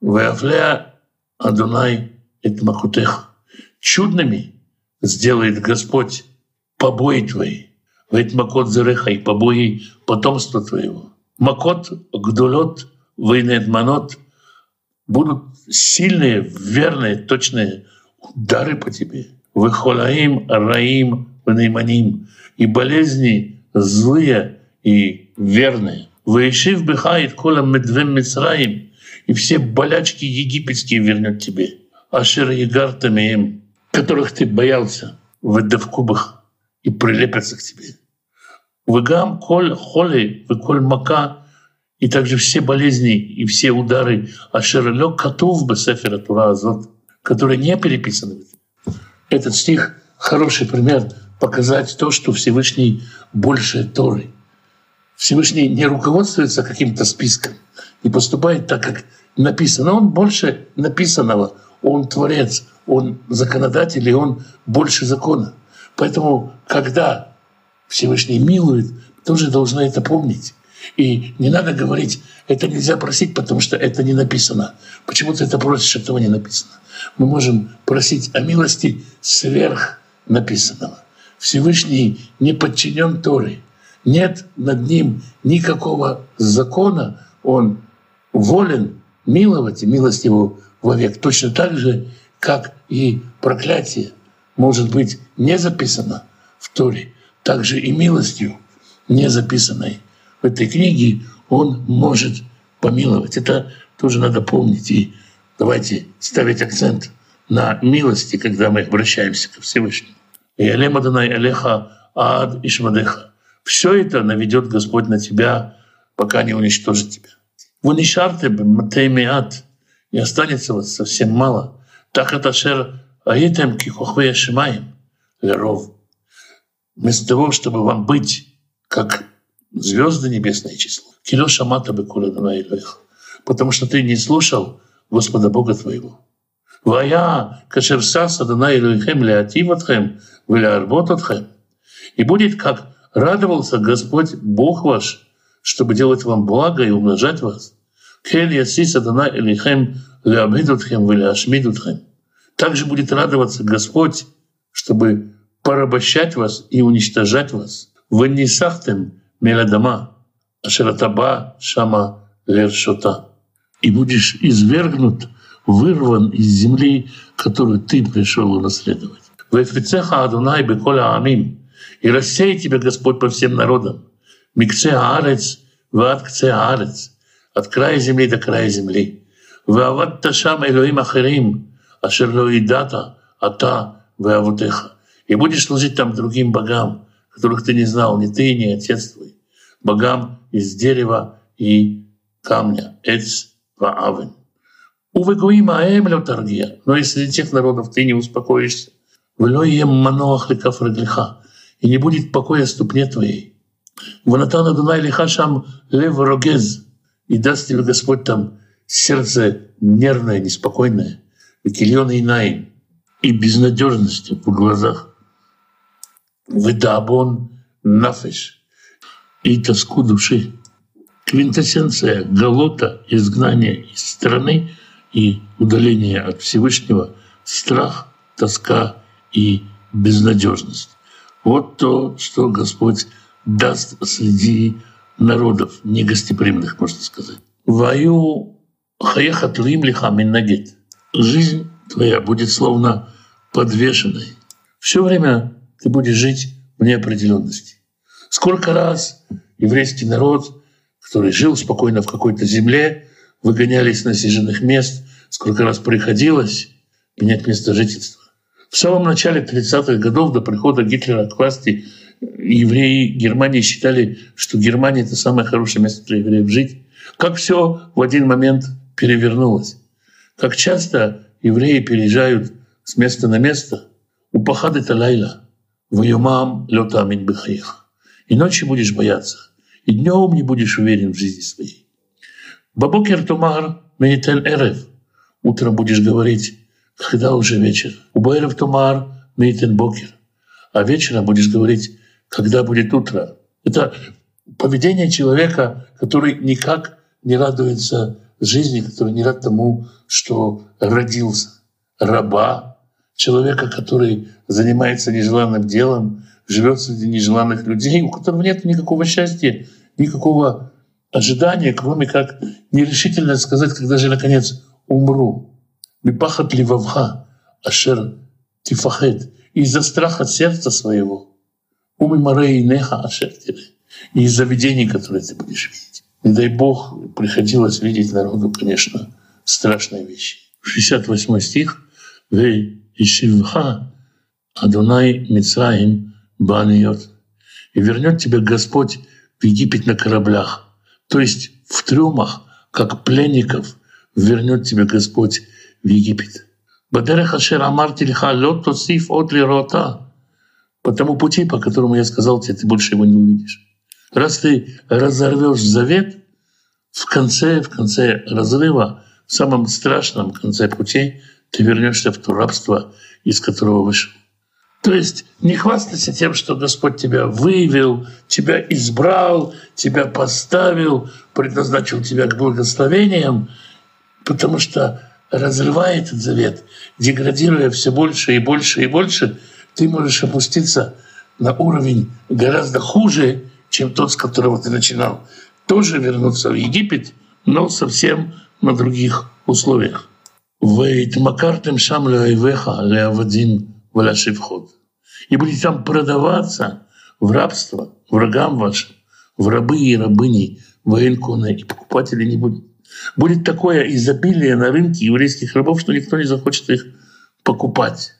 «Веафлеа Адонай эт макутех». Чудными сделает Господь побои твои. «Веэт макот зереха» — и побои потомства твоего. «Макот гдулот вейнет манот» — будут сильные, верные, точные удары по тебе. «Вехолаим раим венейманим» — и болезни злые и верные. «Веешив бихает колам медвем мицраим» — и все болячки египетские вернет тебе. «Ашир ягартами им», которых ты боялся, «вэдавкубах» — и прилепятся к тебе. «Вегам коль холи веколь мака» — и также все болезни и все удары «ашир лёг катув бесефера тура азот», которые не переписаны. Этот стих — хороший пример показать то, что Всевышний больше Торы. Всевышний не руководствуется каким-то списком и поступает так, как написано. Он больше написанного, он творец, он законодатель, и он больше закона. Поэтому, когда Всевышний милует, тоже должны это помнить. И не надо говорить, это нельзя просить, потому что это не написано. Почему ты это просишь, этого не написано? Мы можем просить о милости сверх написанного. Всевышний не подчинен Торе. Нет над ним никакого закона. Он волен миловать, и милость его вовек. Точно так же, как и проклятие может быть не записано в Торе, так же и милостью, не записанной в этой книге, он может помиловать. Это тоже надо помнить. И давайте ставить акцент на милости, когда мы обращаемся ко Всевышнему. «Ялем Адонай Элеха ад ишмадеха». Все это наведет Господь на тебя, пока не уничтожит тебя. «Вунишарте бматейми ад». И останется вас совсем мало. «Так это шер аитем кихохвея шимаем леров». Вместо того, чтобы вам быть как звезды небесное число. «Килёша мата бекуля Адонай Элеха». Потому что ты не слушал Господа Бога твоего. «Вая кашерсас Адонай Элохем леативатхем велеарботатхем». И будет, как радовался Господь Бог ваш, чтобы делать вам благо и умножать вас. «Кель ясис Адонай Элохем леабидутхем велеашмидутхем». Также будет радоваться Господь, чтобы порабощать вас и уничтожать вас. «Веннисахтем меладама ашератаба шама лершота». И будешь извергнут, вырван из земли, которую ты пришел унаследовать. «Вефицеха Адонай беколя амим». И рассеет тебя Господь по всем народам. «Микце аарец, ваткце аарец». От края земли до края земли. «Вават ташам элоим ахерим, ашерлоидата, ата вавутеха». И будешь служить там другим богам, которых ты не знал, ни ты, ни отец твой. Богам из дерева и камня. «Эц». Но если тех народов ты не успокоишься, и не будет покоя ступне твоей. И даст тебе Господь там сердце нервное, неспокойное, и безнадежности в глазах, и тоску души. Квинтэссенция галута, изгнание из страны и удаление от Всевышнего, страх, тоска и безнадежность. Вот то, что Господь даст среди народов негостеприимных, можно сказать. «Вою хаехат лим лиха миннагет». Жизнь твоя будет словно подвешенной. Все время ты будешь жить в неопределенности. Сколько раз еврейский народ, который жил спокойно в какой-то земле, выгонялись с насиженных мест, сколько раз приходилось менять место жительства. В самом начале 30-х годов, до прихода Гитлера к власти, евреи Германии считали, что Германия — это самое хорошее место для евреев жить. Как все в один момент перевернулось. Как часто евреи переезжают с места на место. «Упахад это лайла, ваюмам лёта амин бихаех». И ночью будешь бояться, и днем не будешь уверен в жизни своей. «Бабокер тумар мейтен эрев». Утром будешь говорить, когда уже вечер. «Убаэрев тумар мейтен бокер». А вечером будешь говорить, когда будет утро. Это поведение человека, который никак не радуется жизни, который не рад тому, что родился. Раба, человека, который занимается нежеланным делом, живет среди нежеланных людей, у которых нет никакого счастья, никакого ожидания, кроме как нерешительно сказать, когда же наконец умру. «Мипахат ливавха ашер тифахет». Из-за страха сердца своего. «Уми марей неха ашер тире». И из-за видений, которые ты будешь видеть. Не дай Бог, приходилось видеть народу, конечно, страшные вещи. 68 стих. «Вей ишивха Адонай Мицраим баньет». «И вернет тебя Господь в Египет на кораблях». То есть в трюмах, как пленников, вернет тебя Господь в Египет. «Бадерех ашер амарти лиха лот тосиф от лирота». «По тому пути, по которому я сказал тебе, ты больше его не увидишь». Раз ты разорвешь завет, в конце разрыва, в самом страшном конце пути, ты вернешься в то рабство, из которого вышел. То есть не хвастайся тем, что Господь тебя вывел, тебя избрал, тебя поставил, предназначил тебя к благословениям, потому что, разрывая этот завет, деградируя все больше и больше и больше, ты можешь опуститься на уровень гораздо хуже, чем тот, с которого ты начинал. Тоже вернуться в Египет, но совсем на других условиях. «И будете там продаваться в рабство врагам вашим, в рабы и рабыни, военконы, и покупателей не будет». Будет такое изобилие на рынке еврейских рабов, что никто не захочет их покупать.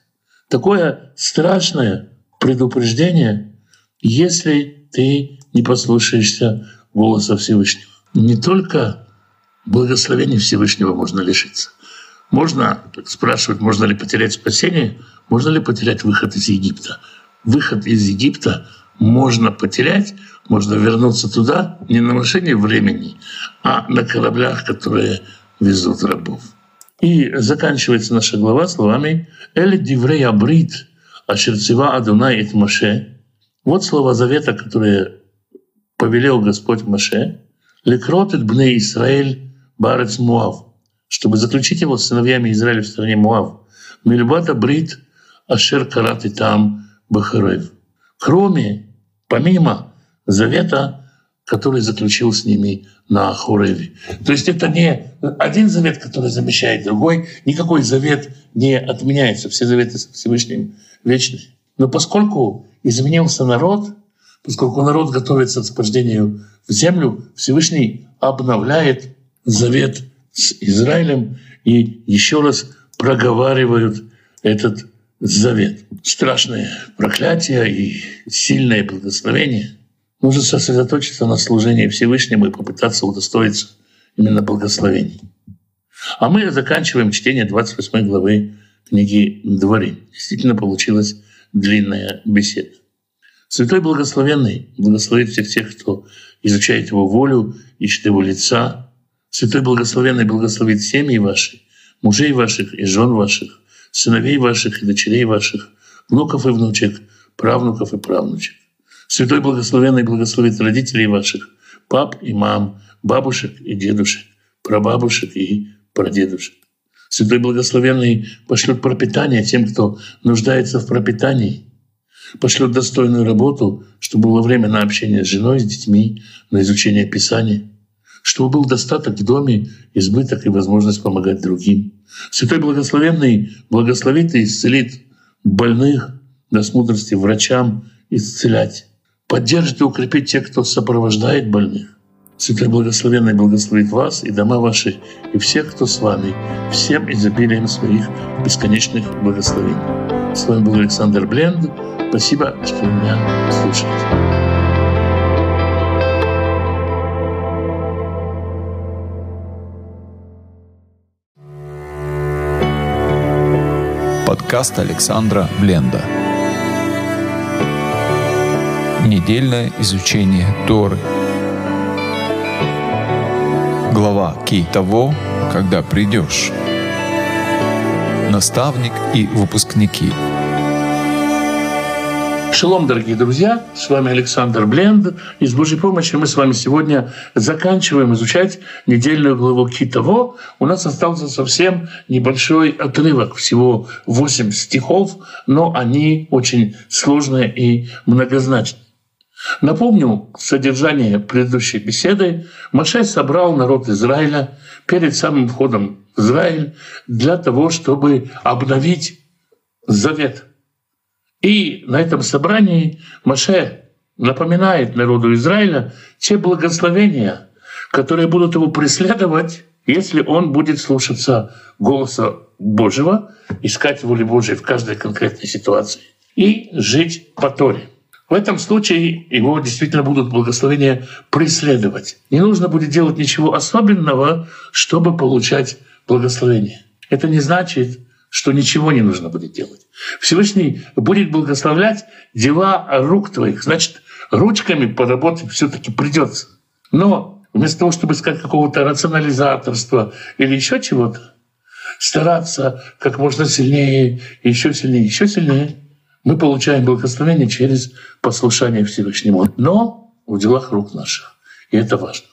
Такое страшное предупреждение, если ты не послушаешься голоса Всевышнего. Не только благословения Всевышнего можно лишиться. Можно спрашивать, можно ли потерять спасение, можно ли потерять выход из Египта. Выход из Египта можно потерять, можно вернуться туда не на машине времени, а на кораблях, которые везут рабов. И заканчивается наша глава словами «Эль диврей абрит, ашерцева Адунай эт Маше». Вот слова завета, которые повелел Господь Маше. «Лекрот эт бней Исраэль баарец Муав», чтобы заключить его с сыновьями Израиля в стране Муав. «Мельбата брит ашер карат и там бахарев». Помимо завета, который заключил с ними на Хореве. То есть это не один завет, который замещает другой. Никакой завет не отменяется. Все заветы со Всевышним вечны. Но поскольку изменился народ, поскольку народ готовится к вхождению в землю, Всевышний обновляет завет с Израилем и еще раз проговаривают этот завет. Страшное проклятие и сильное благословение. Нужно сосредоточиться на служении Всевышнему и попытаться удостоиться именно благословений. А мы заканчиваем чтение 28 главы книги «Дварим». Действительно получилась длинная беседа. Святой Благословенный благословит всех тех, кто изучает Его волю, ищет Его лица. Святой Благословенный благословит семьи ваши, мужей ваших и жен ваших, сыновей ваших и дочерей ваших, внуков и внучек, правнуков и правнучек. Святой Благословенный благословит родителей ваших, пап и мам, бабушек и дедушек, прабабушек и прадедушек. Святой Благословенный пошлет пропитание тем, кто нуждается в пропитании, пошлет достойную работу, чтобы было время на общение с женой, с детьми, на изучение Писания, чтобы был достаток в доме, избыток и возможность помогать другим. Святой Благословенный благословит и исцелит больных, даст мудрости врачам исцелять. Поддержит и укрепит тех, кто сопровождает больных. Святой Благословенный благословит вас и дома ваши, и всех, кто с вами, всем изобилием своих бесконечных благословений. С вами был Александр Бленд. Спасибо, что меня слушаете. Подкаст Александра Бленда. Недельное изучение Торы. Глава Ки-Таво, когда придешь. Наставник и выпускники. Шалом, дорогие друзья! С вами Александр Бленд. И с Божьей помощью мы с вами сегодня заканчиваем изучать недельную главу Ки-Таво. У нас остался совсем небольшой отрывок, всего 8 стихов, но они очень сложные и многозначные. Напомню содержание предыдущей беседы. Машех собрал народ Израиля перед самым входом в Израиль для того, чтобы обновить завет. И на этом собрании Машех напоминает народу Израиля те благословения, которые будут его преследовать, если он будет слушаться голоса Божьего, искать воли Божьей в каждой конкретной ситуации и жить по Торе. В этом случае его действительно будут благословения преследовать. Не нужно будет делать ничего особенного, чтобы получать благословение. Это не значит, что ничего не нужно будет делать. Всевышний будет благословлять дела рук твоих. Значит, ручками поработать все-таки придется. Но вместо того, чтобы искать какого-то рационализаторства или еще чего-то, стараться как можно сильнее, еще сильнее, еще сильнее, мы получаем благословение через послушание Всевышнему. Но в делах рук наших. И это важно.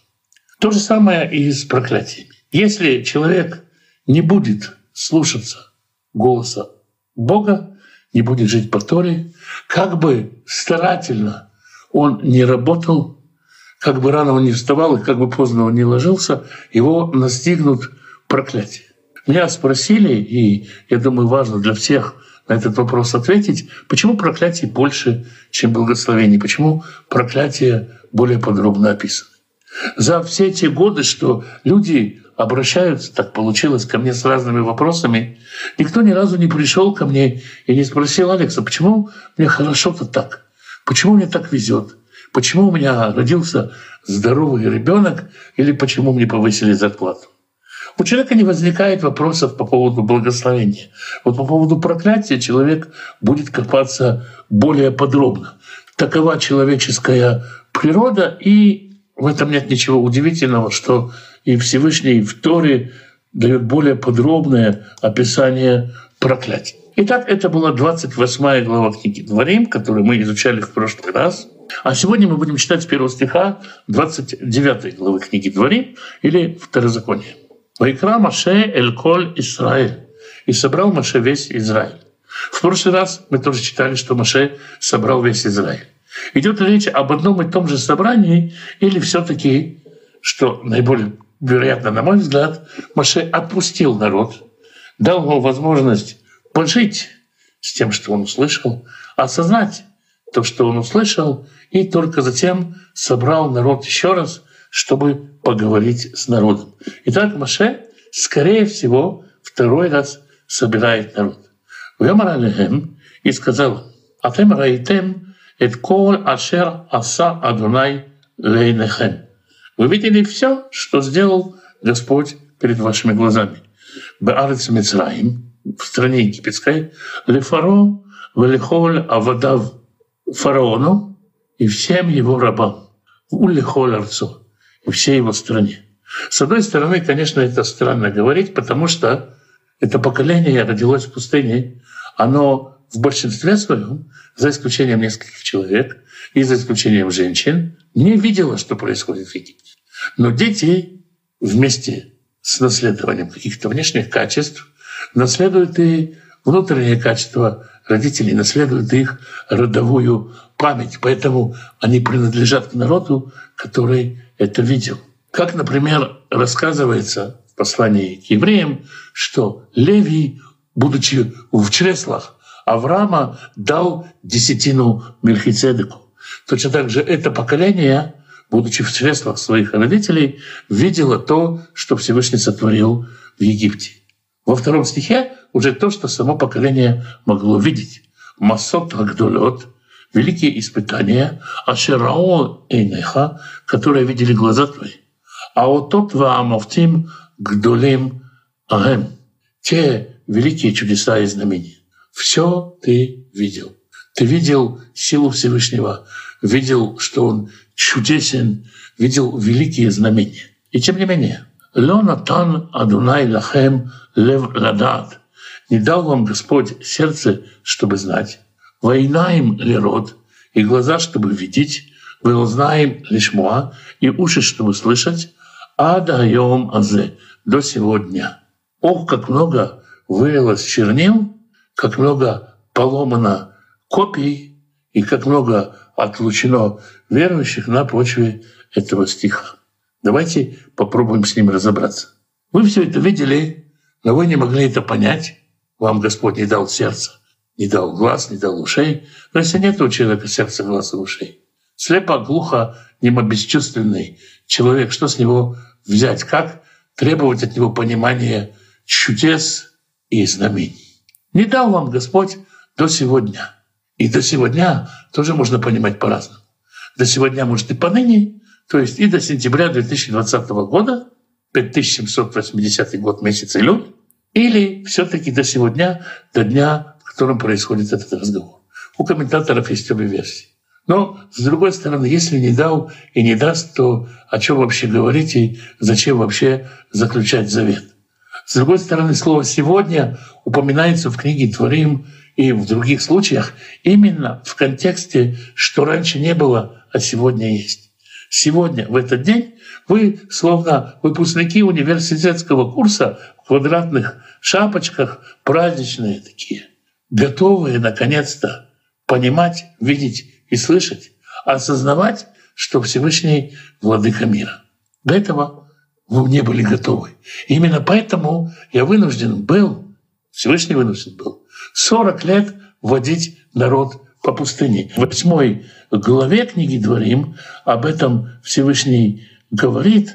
То же самое и с проклятиями. Если человек не будет слушаться голоса Бога, не будет жить по Торе, как бы старательно он не работал, как бы рано он не вставал и как бы поздно он не ложился, его настигнут проклятия. Меня спросили, и я думаю, важно для всех на этот вопрос ответить, почему проклятий больше, чем благословений, почему проклятия более подробно описаны. За все те годы, что люди обращаются, так получилось, ко мне с разными вопросами, никто ни разу не пришел ко мне и не спросил: Алекса, почему мне хорошо-то так? Почему мне так везет? Почему у меня родился здоровый ребенок? Или почему мне повысили зарплату? У человека не возникает вопросов по поводу благословения. Вот по поводу проклятия человек будет копаться более подробно. Такова человеческая природа, и в этом нет ничего удивительного, что и Всевышний в Торе дает более подробное описание проклятий. Итак, это была 28 глава книги «Дварим», которую мы изучали в прошлый раз. А сегодня мы будем читать с 1 стиха 29 главы книги «Дварим» или «Второзаконие». «Вайкра Маше эль коль Исраэль». «И собрал Маше весь Израиль». В прошлый раз мы тоже читали, что Маше собрал весь Израиль. Идет речь об одном и том же собрании, или все-таки, что наиболее вероятно, на мой взгляд, Маше отпустил народ, дал ему возможность пожить с тем, что он услышал, осознать то, что он услышал, и только затем собрал народ еще раз, чтобы поговорить с народом. Итак, Маше, скорее всего, второй раз собирает народ. И сказал: «Атем раитем Эт коль ашер аса Адунай лейнехем». Вы видели все, что сделал Господь перед вашими глазами. Баарец Мицраим, в стране египетской, лефаро велихоль авадав, фараону и всем его рабам, улихоль арцу, и всей его стране. С одной стороны, конечно, это странно говорить, потому что это поколение родилось в пустыне, оно в большинстве своем, за исключением нескольких человек и за исключением женщин, не видела, что происходит в Египте. Но дети вместе с наследованием каких-то внешних качеств наследуют и внутренние качества родителей, наследуют их родовую память. Поэтому они принадлежат к народу, который это видел. Как, например, рассказывается в послании к евреям, что Левий, будучи в чреслах Авраама, дал десятину Мельхиседеку. Точно так же это поколение будучи в чреслах своих родителей, видела то, что Всевышний сотворил в Египте. Во втором стихе уже то, что само поколение могло видеть. «Масот агдолот» — великие испытания, «Ашерао эйнеха», которые видели глаза твои, «А вот тот ваамовтим гдолим аэм», те великие чудеса и знамения. Все ты видел. Ты видел силу Всевышнего, видел, что Он чудесен, видел великие знамения. И тем не менее, «Ло натан Адунай лахем лев ладат», не дал вам Господь сердце, чтобы знать, «Вайнаим лирод», и глаза, чтобы видеть, «Веознаим лишмуа», и уши, чтобы слышать, «Ад айом азе», до сего дня. Ох, как много вылилось чернил, как много поломано копий и как много отлучено верующих на почве этого стиха. Давайте попробуем с ним разобраться. Вы все это видели, но вы не могли это понять. Вам Господь не дал сердца, не дал глаз, не дал ушей. Но если нет у человека сердца, глаз и ушей, слепо, глухо, немобесчувственный человек, что с него взять? Как требовать от него понимания чудес и знамений? Не дал вам Господь до сего дня. И до сего дня тоже можно понимать по-разному. До сего дня, может, и поныне, то есть и до сентября 2020 года, 5780 год, месяц Илюль, или все-таки до сего дня, до дня, в котором происходит этот разговор. У комментаторов есть обе версии. Но, с другой стороны, если не дал и не даст, то о чем вообще говорить и зачем вообще заключать завет? С другой стороны, слово «сегодня» упоминается в книге «Дварим» и в других случаях именно в контексте, что раньше не было, а сегодня есть. Сегодня, в этот день, вы, словно выпускники университетского курса, в квадратных шапочках, праздничные такие, готовые наконец-то понимать, видеть и слышать, осознавать, что Всевышний — владыка мира. До этого вы не были готовы. И именно поэтому я вынужден был, Всевышний вынужден был, 40 лет водить народ по пустыне. В 8 главе книги «Дварим» об этом Всевышний говорит.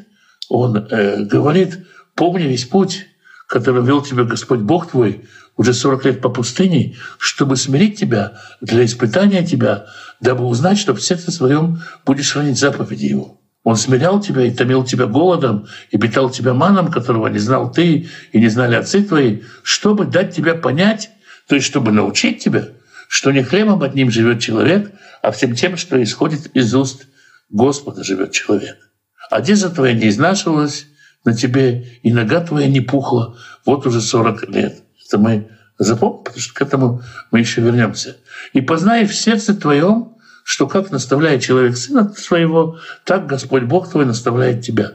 Он говорит: «Помни весь путь, который вел тебя Господь Бог твой уже 40 лет по пустыне, чтобы смирить тебя, для испытания тебя, дабы узнать, что в сердце своем будешь хранить заповеди Его. Он смирял тебя и томил тебя голодом, и питал тебя маном, которого не знал ты и не знали отцы твои, чтобы дать тебя понять, то есть чтобы научить тебя, что не хлебом одним живет человек, а всем тем, что исходит из уст Господа, живет человек. Одежда твоя не изнашивалась на тебе, и нога твоя не пухла вот уже 40 лет». Это мы запомним, потому что к этому мы еще вернемся. «И познай в сердце твоем, что как наставляет человек сына своего, так Господь Бог твой наставляет тебя».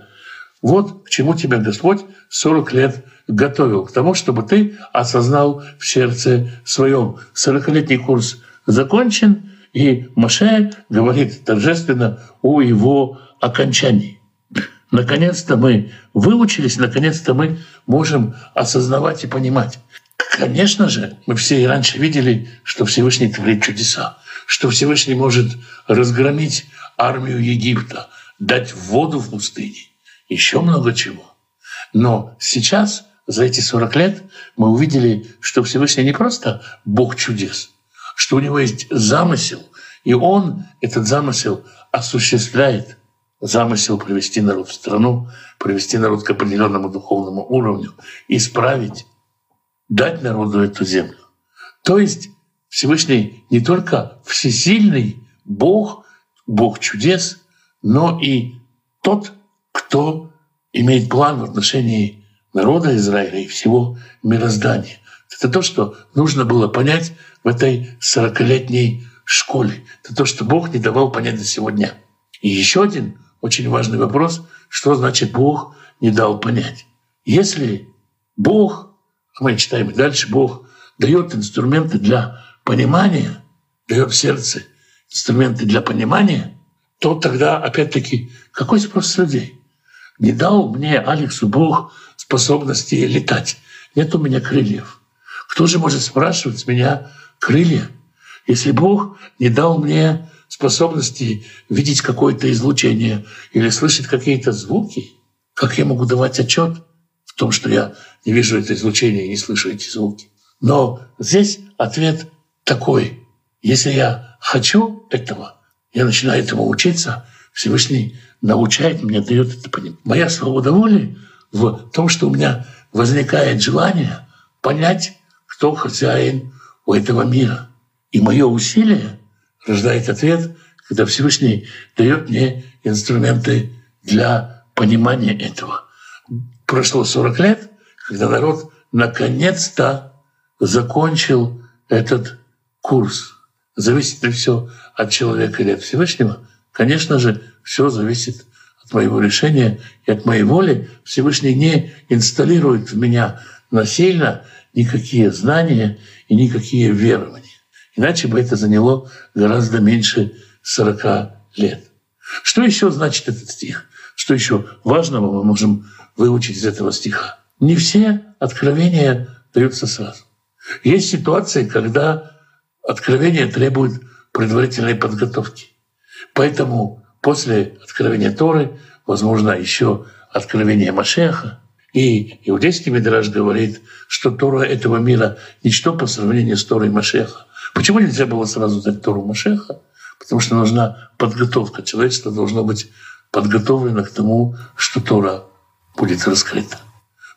Вот к чему тебя Господь 40 лет готовил, к тому, чтобы ты осознал в сердце своем. 40-летний курс закончен, и Маше говорит торжественно о его окончании. Наконец-то мы выучились, наконец-то мы можем осознавать и понимать. Конечно же, мы все и раньше видели, что Всевышний творит чудеса, что Всевышний может разгромить армию Египта, дать воду в пустыне, еще много чего. Но сейчас, за эти 40 лет, мы увидели, что Всевышний не просто Бог чудес, что у Него есть замысел, и Он этот замысел осуществляет. Замысел привести народ в страну, привести народ к определенному духовному уровню, исправить, дать народу эту землю. То есть Всевышний не только всесильный Бог, Бог чудес, но и тот, кто имеет план в отношении народа Израиля и всего мироздания. Это то, что нужно было понять в этой 40-летней школе. Это то, что Бог не давал понять до сегодня. И еще один очень важный вопрос, что значит Бог не дал понять. Если Бог, мы читаем дальше, Бог дает инструменты для понимания, дает в сердце инструменты для понимания, то тогда опять-таки какой спрос с людей? Не дал мне, Алексу, Бог способности летать. Нет у меня крыльев. Кто же может спрашивать с меня крылья, если Бог не дал мне способности видеть какое-то излучение или слышать какие-то звуки, как я могу давать отчет в том, что я не вижу это излучение и не слышу эти звуки? Но здесь ответ такой. Если я хочу этого, я начинаю этому учиться, Всевышний научает меня, дает это понимание. Моя свобода воли в том, что у меня возникает желание понять, кто хозяин у этого мира. И мое усилие рождает ответ, когда Всевышний дает мне инструменты для понимания этого. Прошло 40 лет, когда народ наконец-то закончил этот курс. Зависит ли все от человека или от Всевышнего? Конечно же, все зависит от моего решения и от моей воли. Всевышний не инсталлирует в меня насильно никакие знания и никакие верования. Иначе бы это заняло гораздо меньше 40 лет. Что еще значит этот стих? Что еще важного мы можем выучить из этого стиха? Не все откровения даются сразу. Есть ситуации, когда откровение требует предварительной подготовки. Поэтому после откровения Торы, возможно, еще откровение Машеха, и иудейский мидраш говорит, что Тора этого мира ничто по сравнению с Торой Машеха. Почему нельзя было сразу дать Тору Машеха? Потому что нужна подготовка. Человечество должно быть подготовлено к тому, что Тора будет раскрыта.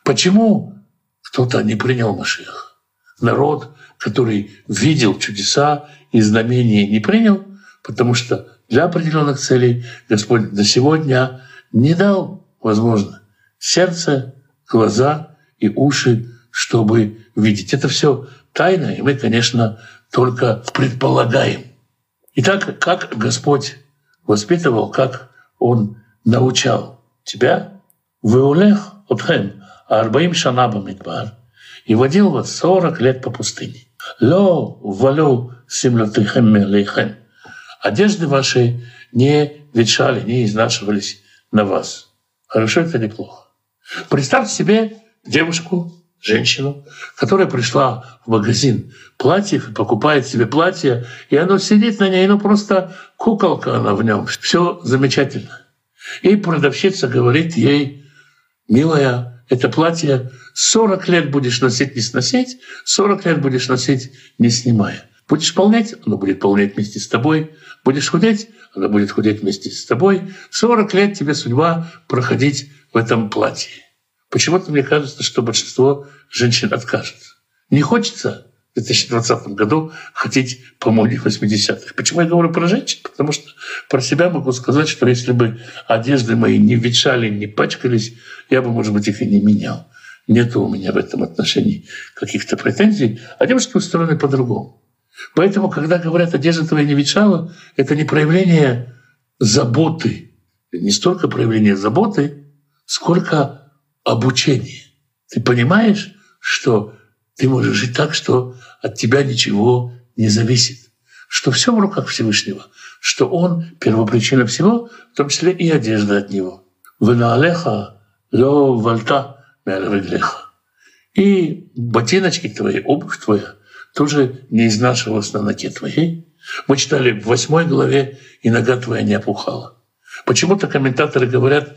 Почему кто-то не принял Машеха? Народ, который видел чудеса и знамения, не принял, потому что для определенных целей Господь до сего дня не дал, возможно, сердце, глаза и уши, чтобы видеть. Это все тайна, и мы, конечно, только предполагаем. Итак, как Господь воспитывал, как Он научал тебя, «Веулех отхем арбаим шана бамидбар», и водил вас 40 лет по пустыне. «Ло валю симлятыхэм мэлэйхэм». Одежды ваши не ветшали, не изнашивались на вас. Хорошо это или плохо? Представьте себе девушку, женщину, которая пришла в магазин платьев и покупает себе платье, и оно сидит на ней, ну просто куколка она в нем. Все замечательно. И продавщица говорит ей: «Милая, это платье 40 лет будешь носить, не сносить, 40 лет будешь носить, не снимая. Будешь полнеть, оно будет полнеть вместе с тобой. Будешь худеть, оно будет худеть вместе с тобой. 40 лет тебе судьба проходить в этом платье». Почему-то мне кажется, что большинство женщин откажется. Не хочется в 2020 году ходить по моде 80-х. Почему я говорю про женщин? Потому что про себя могу сказать, что если бы одежды мои не ветшали, не пачкались, я бы, может быть, их и не менял. Нет у меня в этом отношении каких-то претензий. А девушки устроены по-другому. Поэтому, когда говорят, одежда твоя не ветшала, это не проявление заботы. Не столько проявление заботы, сколько обучения. Ты понимаешь, что ты можешь жить так, что от тебя ничего не зависит, что все в руках Всевышнего, что Он первопричина всего, в том числе и одежда от Него. И ботиночки твои, обувь твоя тоже не изнашивалась на ноге твоей. Мы читали в 8 главе, и нога твоя не опухала. Почему-то комментаторы говорят,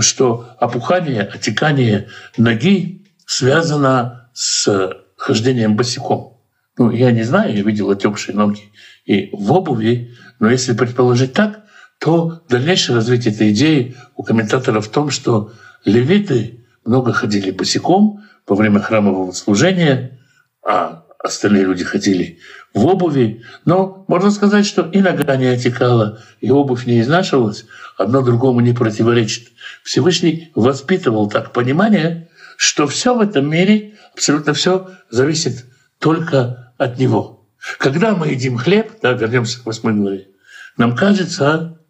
что опухание, отекание ноги связано с хождением босиком. Ну, я не знаю, я видел отекшие ноги и в обуви, но если предположить так, то дальнейшее развитие этой идеи у комментаторов в том, что левиты много ходили босиком во время храмового служения, а остальные люди ходили в обуви. Но можно сказать, что и нога не отекала, и обувь не изнашивалась, одно другому не противоречит. Всевышний воспитывал так понимание, что все в этом мире, абсолютно все зависит только от Него. Когда мы едим хлеб, да, вернемся к 8 главе, нам кажется,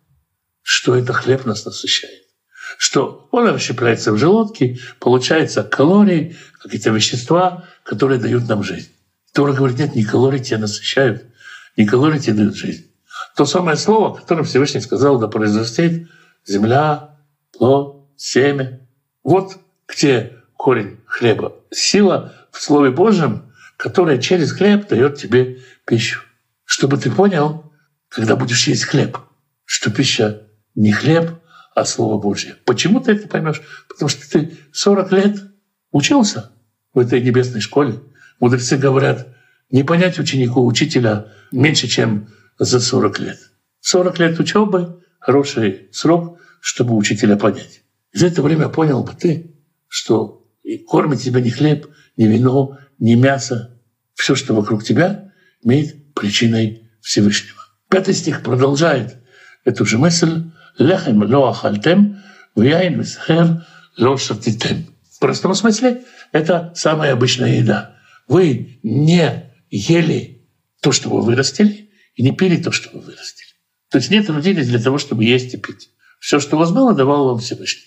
что это хлеб нас насыщает, что он расщепляется в желудке, получается калории, какие-то вещества, которые дают нам жизнь. Тора говорит: нет, не калории тебя насыщают, не калории тебе дают жизнь. То самое слово, которое Всевышний сказал: да произрастет земля, плод, семя. Вот где корень хлеба. Сила в Слове Божьем, которая через хлеб дает тебе пищу. Чтобы ты понял, когда будешь есть хлеб, что пища не хлеб, а Слово Божье. Почему ты это поймешь? Потому что ты 40 лет учился в этой небесной школе. Мудрецы говорят, не понять ученику учителя меньше, чем за 40 лет. 40 лет учебы — хороший срок, чтобы учителя понять. И за это время понял бы ты, что кормит тебя не хлеб, не вино, не мясо. Все, что вокруг тебя, имеет причиной Всевышнего. Пятый стих продолжает эту же мысль. «Лехем ло ахальтем, вияйн висхер ло шатитем». В простом смысле это самая обычная еда. Вы не ели то, что вы вырастили, и не пили то, что вы вырастили. То есть не трудились для того, чтобы есть и пить. Все, что у вас было, давал вам Всевышний.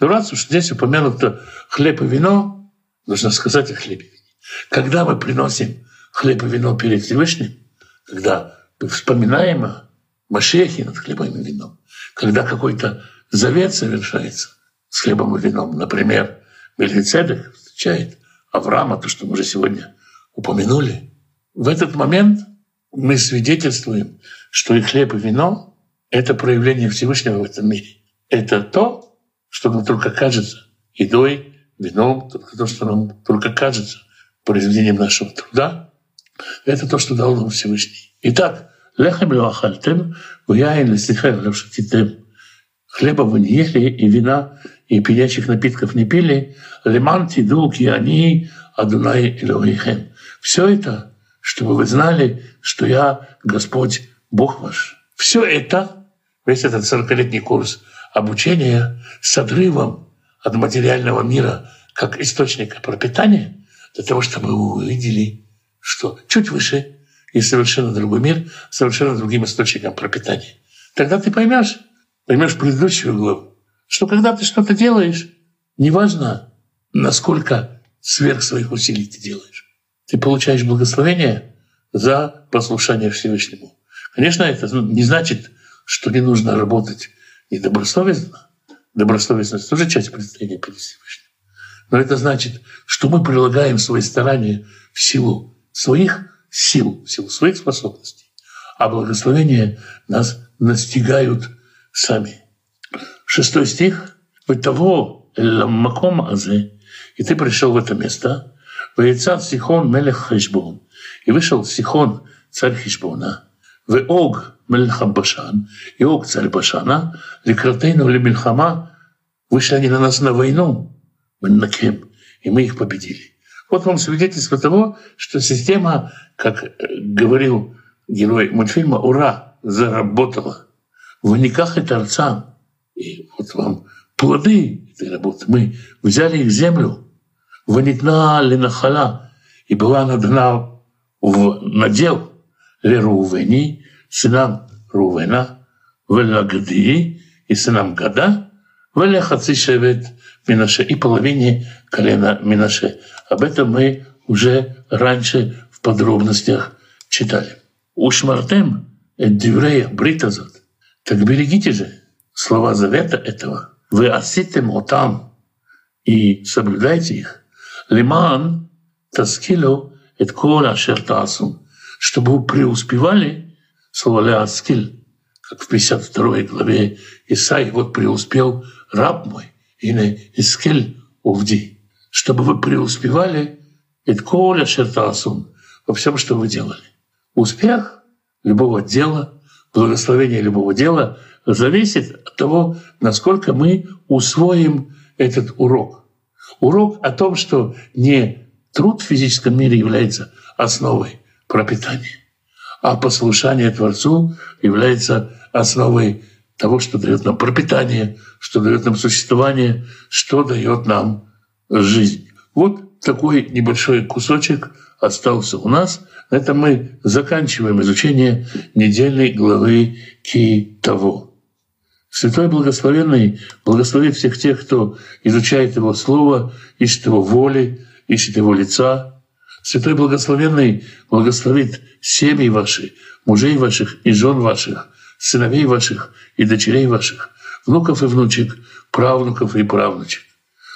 Но раз уж здесь упомянуто хлеб и вино, нужно сказать о хлебе и вине. Когда мы приносим хлеб и вино перед Всевышним, когда мы вспоминаем о Машехе над хлебом и вином, когда какой-то завет совершается с хлебом и вином, например, Мельхиседек встречает Авраама, то, что мы уже сегодня упомянули, в этот момент мы свидетельствуем, что и хлеб, и вино — это проявление Всевышнего в этом мире. Это то, что нам только кажется едой, вином, то, что нам только кажется произведением нашего труда. Это то, что дал нам Всевышний. Итак, «Лехем ло ахальтем, вияйн висхер ло шатитем». Хлеба вы не ели, и вина, и пьянячих напитков не пили. «Леман тиду ки ани Адунай элохейхем». Все это, чтобы вы знали, что я Господь, Бог ваш. Все это, весь этот 40-летний курс обучения с отрывом от материального мира как источника пропитания, для того, чтобы вы увидели, что чуть выше есть совершенно другой мир, совершенно другим источником пропитания. Тогда ты поймешь предыдущую главу, что когда ты что-то делаешь, неважно, насколько сверх своих усилий ты делаешь, ты получаешь благословение за послушание Всевышнему. Конечно, это не значит, что не нужно работать недобросовестно. Добросовестность тоже часть предстояния перед Всевышним. Но это значит, что мы прилагаем свои старания в силу своих сил, в силу своих способностей, а благословения нас настигают сами. 6 стих. «Витаво ламаком азе», и ты пришел в это место, «Ваецат Сихон мелех Хешбон», и вышел Сихон, царь Хешбона, «Веог мелехам Башан», и Ог, царь Башана, «Ликратейну лемельхама», вышли они на нас на войну, «Веннакем», и мы их победили. Вот вам свидетельство того, что система, как говорил герой мультфильма, «Ура!», заработала. В никах и торцам. И вот вам плоды этой работы. Мы взяли их в землю. В нитна ленахала. И была она дана в надел ле Реувени, сынам Реувена, веле Гадии, и сынам Гада, веле хаци шевет Менаше, и половине колена Менаше. Об этом мы уже раньше в подробностях читали. «Ушмартем эт диврея бритазот». Так берегите же слова завета этого. «Вы аситем отам», и соблюдайте их. «Лиман таскилу эт кола шертасум», чтобы вы преуспевали. Слово «леаскиль», как в 52 главе Исаии, вот преуспел раб мой. Или «Искель увди», чтобы вы преуспевали «Этколя шертасун» во всем, что вы делали. Успех любого дела, благословение любого дела зависит от того, насколько мы усвоим этот урок. Урок о том, что не труд в физическом мире является основой пропитания, а послушание Творцу является основой того, что дает нам пропитание, что дает нам существование, что дает нам жизнь. Вот такой небольшой кусочек остался у нас. На этом мы заканчиваем изучение недельной главы Ки-Таво. Святой Благословенный благословит всех тех, кто изучает Его Слово, ищет Его воли, ищет Его лица. Святой Благословенный благословит семьи ваши, мужей ваших и жен ваших, сыновей ваших и дочерей ваших, внуков и внучек, правнуков и правнучек.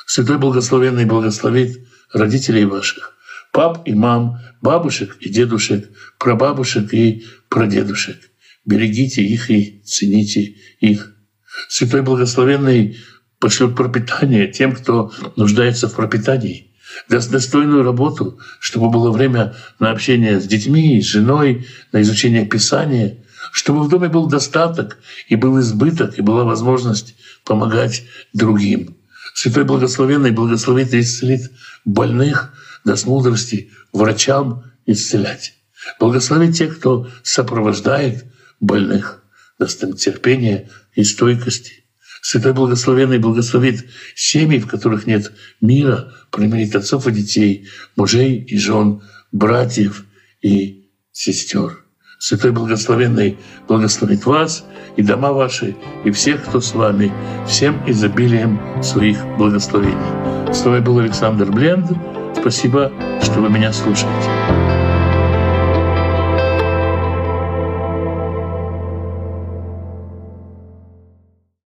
Святой Благословенный благословит родителей ваших, пап и мам, бабушек и дедушек, прабабушек и прадедушек, берегите их и цените их. Святой Благословенный пошлет пропитание тем, кто нуждается в пропитании, даст достойную работу, чтобы было время на общение с детьми, с женой, на изучение Писания, чтобы в доме был достаток, и был избыток, и была возможность помогать другим. Святой Благословенный благословит и исцелит больных, даст мудрости врачам исцелять. Благословит тех, кто сопровождает больных, даст им терпения и стойкости. Святой Благословенный благословит семьи, в которых нет мира, примирит отцов и детей, мужей и жен, братьев и сестер. Святой Благословенный благословит вас и дома ваши, и всех, кто с вами, всем изобилием своих благословений. С вами был Александр Бленд. Спасибо, что вы меня слушаете.